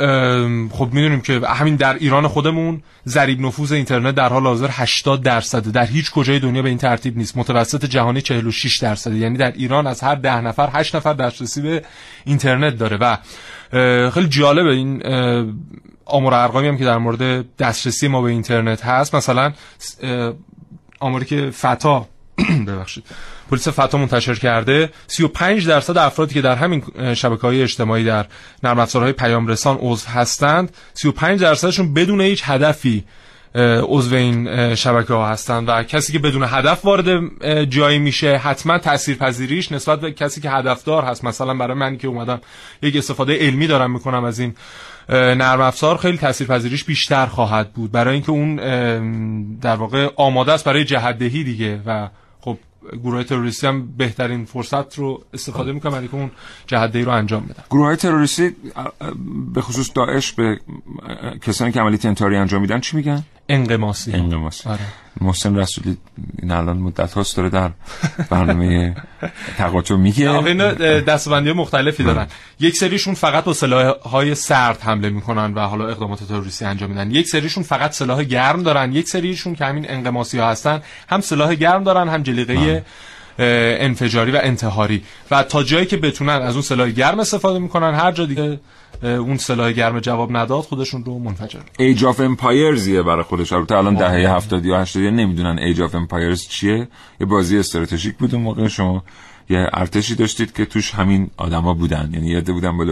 خب میدونیم که همین در ایران خودمون ضریب نفوذ اینترنت در حال حاضر هشتاد درصد، در هیچ کجای دنیا به این ترتیب نیست. متوسط جهانی چهل و شش درصد، یعنی در ایران از هر ده نفر هشت نفر دسترسی به اینترنت داره. و خیلی جالبه این آمار و ارقامی هم که در مورد دسترسی ما به اینترنت هست. مثلا آماری که فتا ببخشید پلیس فتا منتشر کرده، سی و پنج درصد افرادی که در همین شبکه‌های اجتماعی در نرم افزارهای پیام رسان عضو هستند، سی و پنج درصدشون بدون هیچ هدفی عضو این شبکه‌ها هستند. و کسی که بدون هدف وارد جایی میشه، حتما تاثیرپذیریش نسبت به کسی که هدفدار هست، مثلا برای من که اومدم یک استفاده علمی دارم میکنم از این نرم افزار، خیلی تاثیرپذیریش بیشتر خواهد بود، برای اینکه اون در واقع آماده است برای جهت‌دهی دیگه. و خب گروه تروریستی هم بهترین فرصت رو استفاده میکنن برای که اون جهت‌دهی رو انجام بدن. گروه تروریستی به خصوص داعش به کسانی که عملیات انتحاری انجام میدن چی میگن؟ انقماسی. انقماسی. آره. محسن رسولی این الان مدت هاست داره در برنامه تقاطع میگه. آقا اینا دستبندی مختلفی دارن. یک سریشون فقط با سلاح‌های سرد حمله میکنن و حالا اقدامات تروریستی انجام میدن. یک سریشون فقط سلاح گرم دارن. یک سریشون که همین انقماسی‌ها هستن، هم سلاح گرم دارن، هم جلیقه انفجاری و انتحاری، و تا جایی که بتونن از اون سلاح گرم استفاده میکنن. هر جا دیگه اون سلاح گرم جواب نداد، خودشون رو منفجر. Age of Empires برای خودش، البته الان دهه هفتاد یا هشتاد نمیدونن Age of Empires چیه. یه بازی استراتژیک بود اون موقع، شما یه ارتشی داشتید که توش همین آدما بودن، یعنی یه عده بودن با,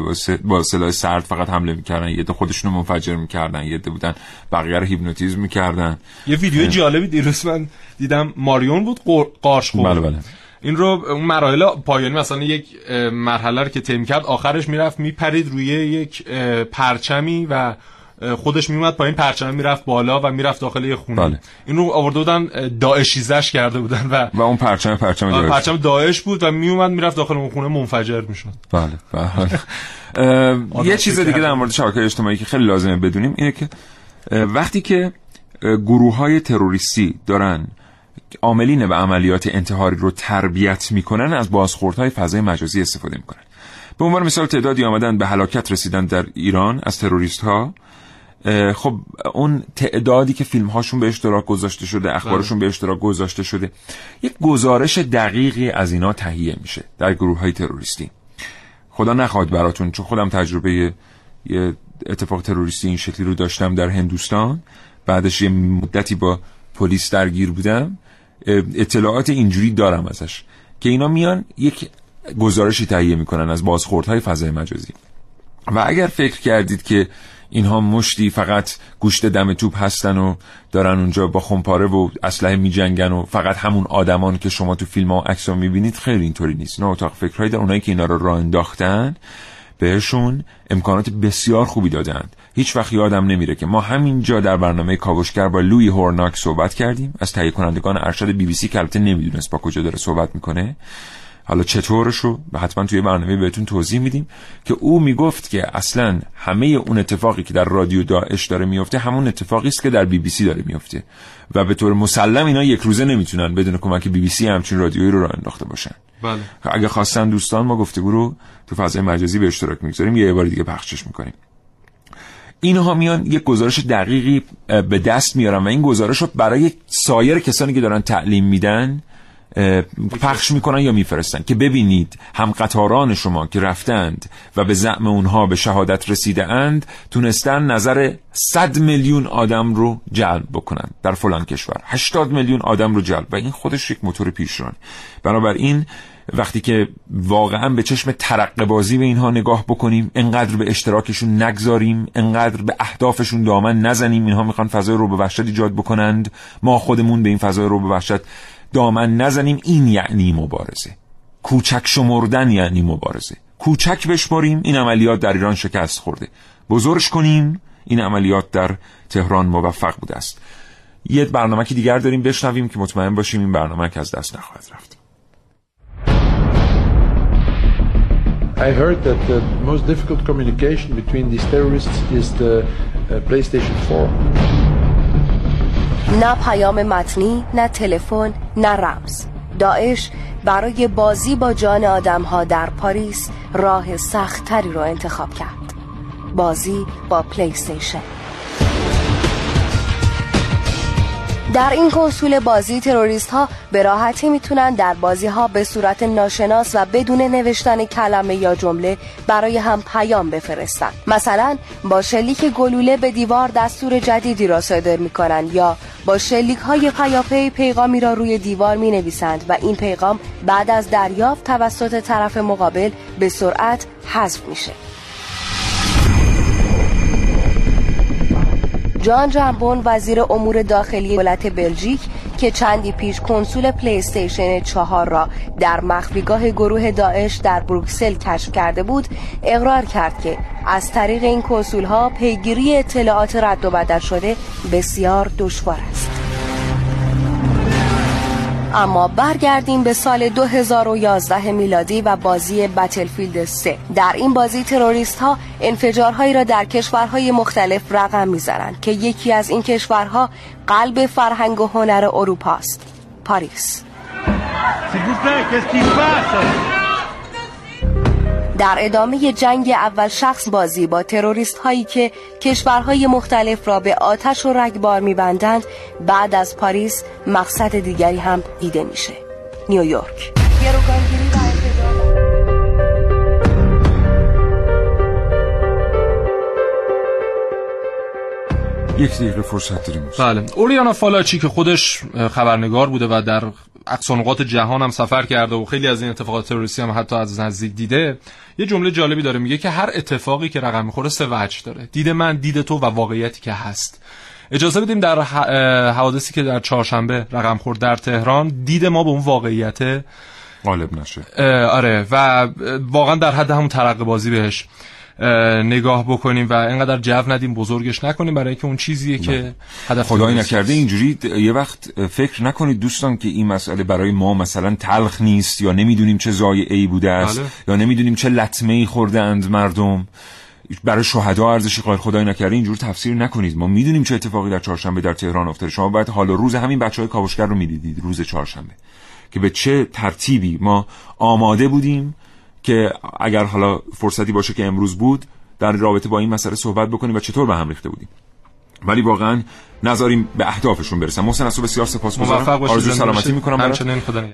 با سلاح سرد فقط حمله میکردن، یه عده خودشونو منفجر میکردن، یه عده بودن بقیه رو هیپنوتیزم میکردن. یه ویدیو جالبی دیروز من دیدم، ماریون بود قارش خورد. بله بله. این رو اون مراحل پایانی، مثلا یک مرحله رو که تیم کرد، آخرش میرفت میپرید روی یک پرچمی و خودش میومد پایین، پرچم میرفت بالا و میرفت داخل یه خونه. بله. این رو آورده بودن داعشیزش کرده بودن و و اون پرچم پرچم داعش. پرچم داعش بود و میومد میرفت داخل اون خونه، منفجر میشد. بله بله. یه چیز دیگه در مورد شبکه‌های اجتماعی که خیلی لازمه بدونیم اینه که وقتی که گروه‌های تروریستی دارن عاملین و عملیات انتحاری رو تربیت میکنن، از بازخوردهای فضای مجازی استفاده میکنن. به عنوان مثال تعدادی آمدن به هلاکت رسیدن در ایران از تروریست ها. خب اون تعدادی که فیلم هاشون به اشتراک گذاشته شده، اخبارشون به اشتراک گذاشته شده، یک گزارش دقیقی از اینا تهیه میشه در گروه های تروریستی. خدا نخواهد براتون، چون خودم تجربه یه اتفاق تروریستی این شکلی رو داشتم در هندوستان، بعدش یه مدتی با پلیس درگیر بودم، اطلاعات اینجوری دارم ازش که اینا میان یک گزارشی تهیه میکنن از بازخوردهای فضای مجازی. و اگر فکر کردید که اینها مشتی فقط گوشت دم توپ هستن و دارن اونجا با خمپاره و اسلحه میجنگن و فقط همون آدمان که شما تو فیلم‌ها و عکس‌ها میبینید، خیلی اینطوری نیست. نه، اتاق فکرهایی در اونایی که اینا رو راه انداختن بهشون امکانات بسیار خوبی دادند. هیچ وقت یادم نمیره که ما همینجا در برنامه کاوشگر با لوی هورناک صحبت کردیم، از تهیه کنندگان ارشد بی بی سی که البته نمیدونست با کجا داره صحبت میکنه، حالا چطورشو حتما توی برنامه بهتون توضیح میدیم، که او میگفت که اصلا همه اون اتفاقی که در رادیو داعش داره میفته همون اتفاقی است که در بی بی سی داره میفته و به طور مسلم اینا یک روزه نمیتونن بدون کمک بی بی سی همچین رادیویی رو راه انداخته باشن. بله. اگه خواستن دوستان، ما گفتگو رو تو فضای مجازی به اشتراک میگذاریم، یه بار دیگه پخشش میکنیم. اینها میان یک گزارش دقیقی به دست میارن و این گزارش رو برای سایر کسانی که دارن تعلیم میدن پخش میکنن یا میفرستن که ببینید هم قطاران شما که رفتند و به زعم اونها به شهادت رسیده اند تونستن نظر صد میلیون آدم رو جلب بکنن در فلان کشور، هشتاد میلیون آدم رو جلب، و این خودش یک موتور پیشران. بنابراین وقتی که واقعا به چشم ترقه بازی به اینها نگاه بکنیم، انقدر به اشتراکشون نگذاریم، انقدر به اهدافشون دامن نزنیم، اینها میخوان فضای رو به وحشت ایجاد بکنند، ما خودمون به این فضای رو به وحشت دامن نزنیم، این یعنی مبارزه. کوچک شمردن یعنی مبارزه. کوچک بشماریم، این عملیات در ایران شکست خورده، بزرگش کنیم، این عملیات در تهران موفق بوده است. یه برنامه که دیگر داریم بشنویم که مطمئن باشیم این برنامه که از دست نخواهد رفت. I heard that the most difficult communication between these terrorists is the uh, PlayStation four. نه پیام متنی، نه تلفن، نه رمز. داعش برای بازی با جان آدم‌ها در پاریس راه سخت‌تری رو انتخاب کرد. بازی با پلی استیشن. در این کنسول بازی تروریست ها به راحتی میتونن در بازی ها به صورت ناشناس و بدون نوشتن کلمه یا جمله برای هم پیام بفرستن. مثلا با شلیک گلوله به دیوار دستور جدیدی را صادر میکنن یا با شلیک های پیاپی پیغامی را روی دیوار می نویسند و این پیغام بعد از دریافت توسط طرف مقابل به سرعت حذف میشه. جان ژامبون وزیر امور داخلی دولت بلژیک که چندی پیش کنسول پلی استیشن چهار را در مخفیگاه گروه داعش در بروکسل کشف کرده بود، اقرار کرد که از طریق این کنسول ها پیگیری اطلاعات رد و بدل شده بسیار دشوار است. اما برگردیم به سال دو هزار و یازده میلادی و بازی باتلفیلد سه. در این بازی تروریست ها انفجارهایی را در کشورهای مختلف رقم میزنند که یکی از این کشورها قلب فرهنگ و هنر اروپا است، پاریس. در ادامه جنگ اول شخص بازی با تروریست هایی که کشورهای مختلف را به آتش و رگبار می‌بندند، بعد از پاریس مقصد دیگری هم دیده میشه، نیویورک. یک دقیقه فرصت داریم. بله، اولیانا فالاچی که خودش خبرنگار بوده و در اقصا نقاط جهان هم سفر کرده و خیلی از این اتفاقات تروریستی هم حتی از نزدیک دیده، یه جمله جالبی داره، میگه که هر اتفاقی که رقم میخوره سه وجه داره: دید من، دید تو و واقعیتی که هست. اجازه بدیم در حوادثی که در چهارشنبه رقم خورد در تهران، دید ما به اون واقعیت غالب نشه. آره، و واقعا در حد همون ترقه بازی بهش نگاه بکنیم و اینقدر جو ندیم، بزرگش نکنیم، برای که اون چیزیه نه. که هدف خدایی نکرده اینجوری یه وقت فکر نکنید دوستان که این مسئله برای ما مثلا تلخ نیست، یا نمیدونیم چه ضایعه‌ای بوده است، بله. یا نمیدونیم چه لطمه‌ای خوردند مردم، برای شهدا ارزشی قائل، خدایی نکرده اینجور تفسیر نکنید. ما میدونیم چه اتفاقی در چهارشنبه در تهران افتاد. شما بعد حال و روز همین بچهای کاوشگر رو میدیدید روز چهارشنبه که به چه ترتیبی ما آماده بودیم که اگر حالا فرصتی باشه که امروز بود در رابطه با این مسئله صحبت بکنیم و چطور به هم ریخته بودیم. ولی واقعا نذاریم به اهدافشون برسن. محسن رسولی بسیار سپاسگزارم. آرزوی سلامتی می‌کنم براتون.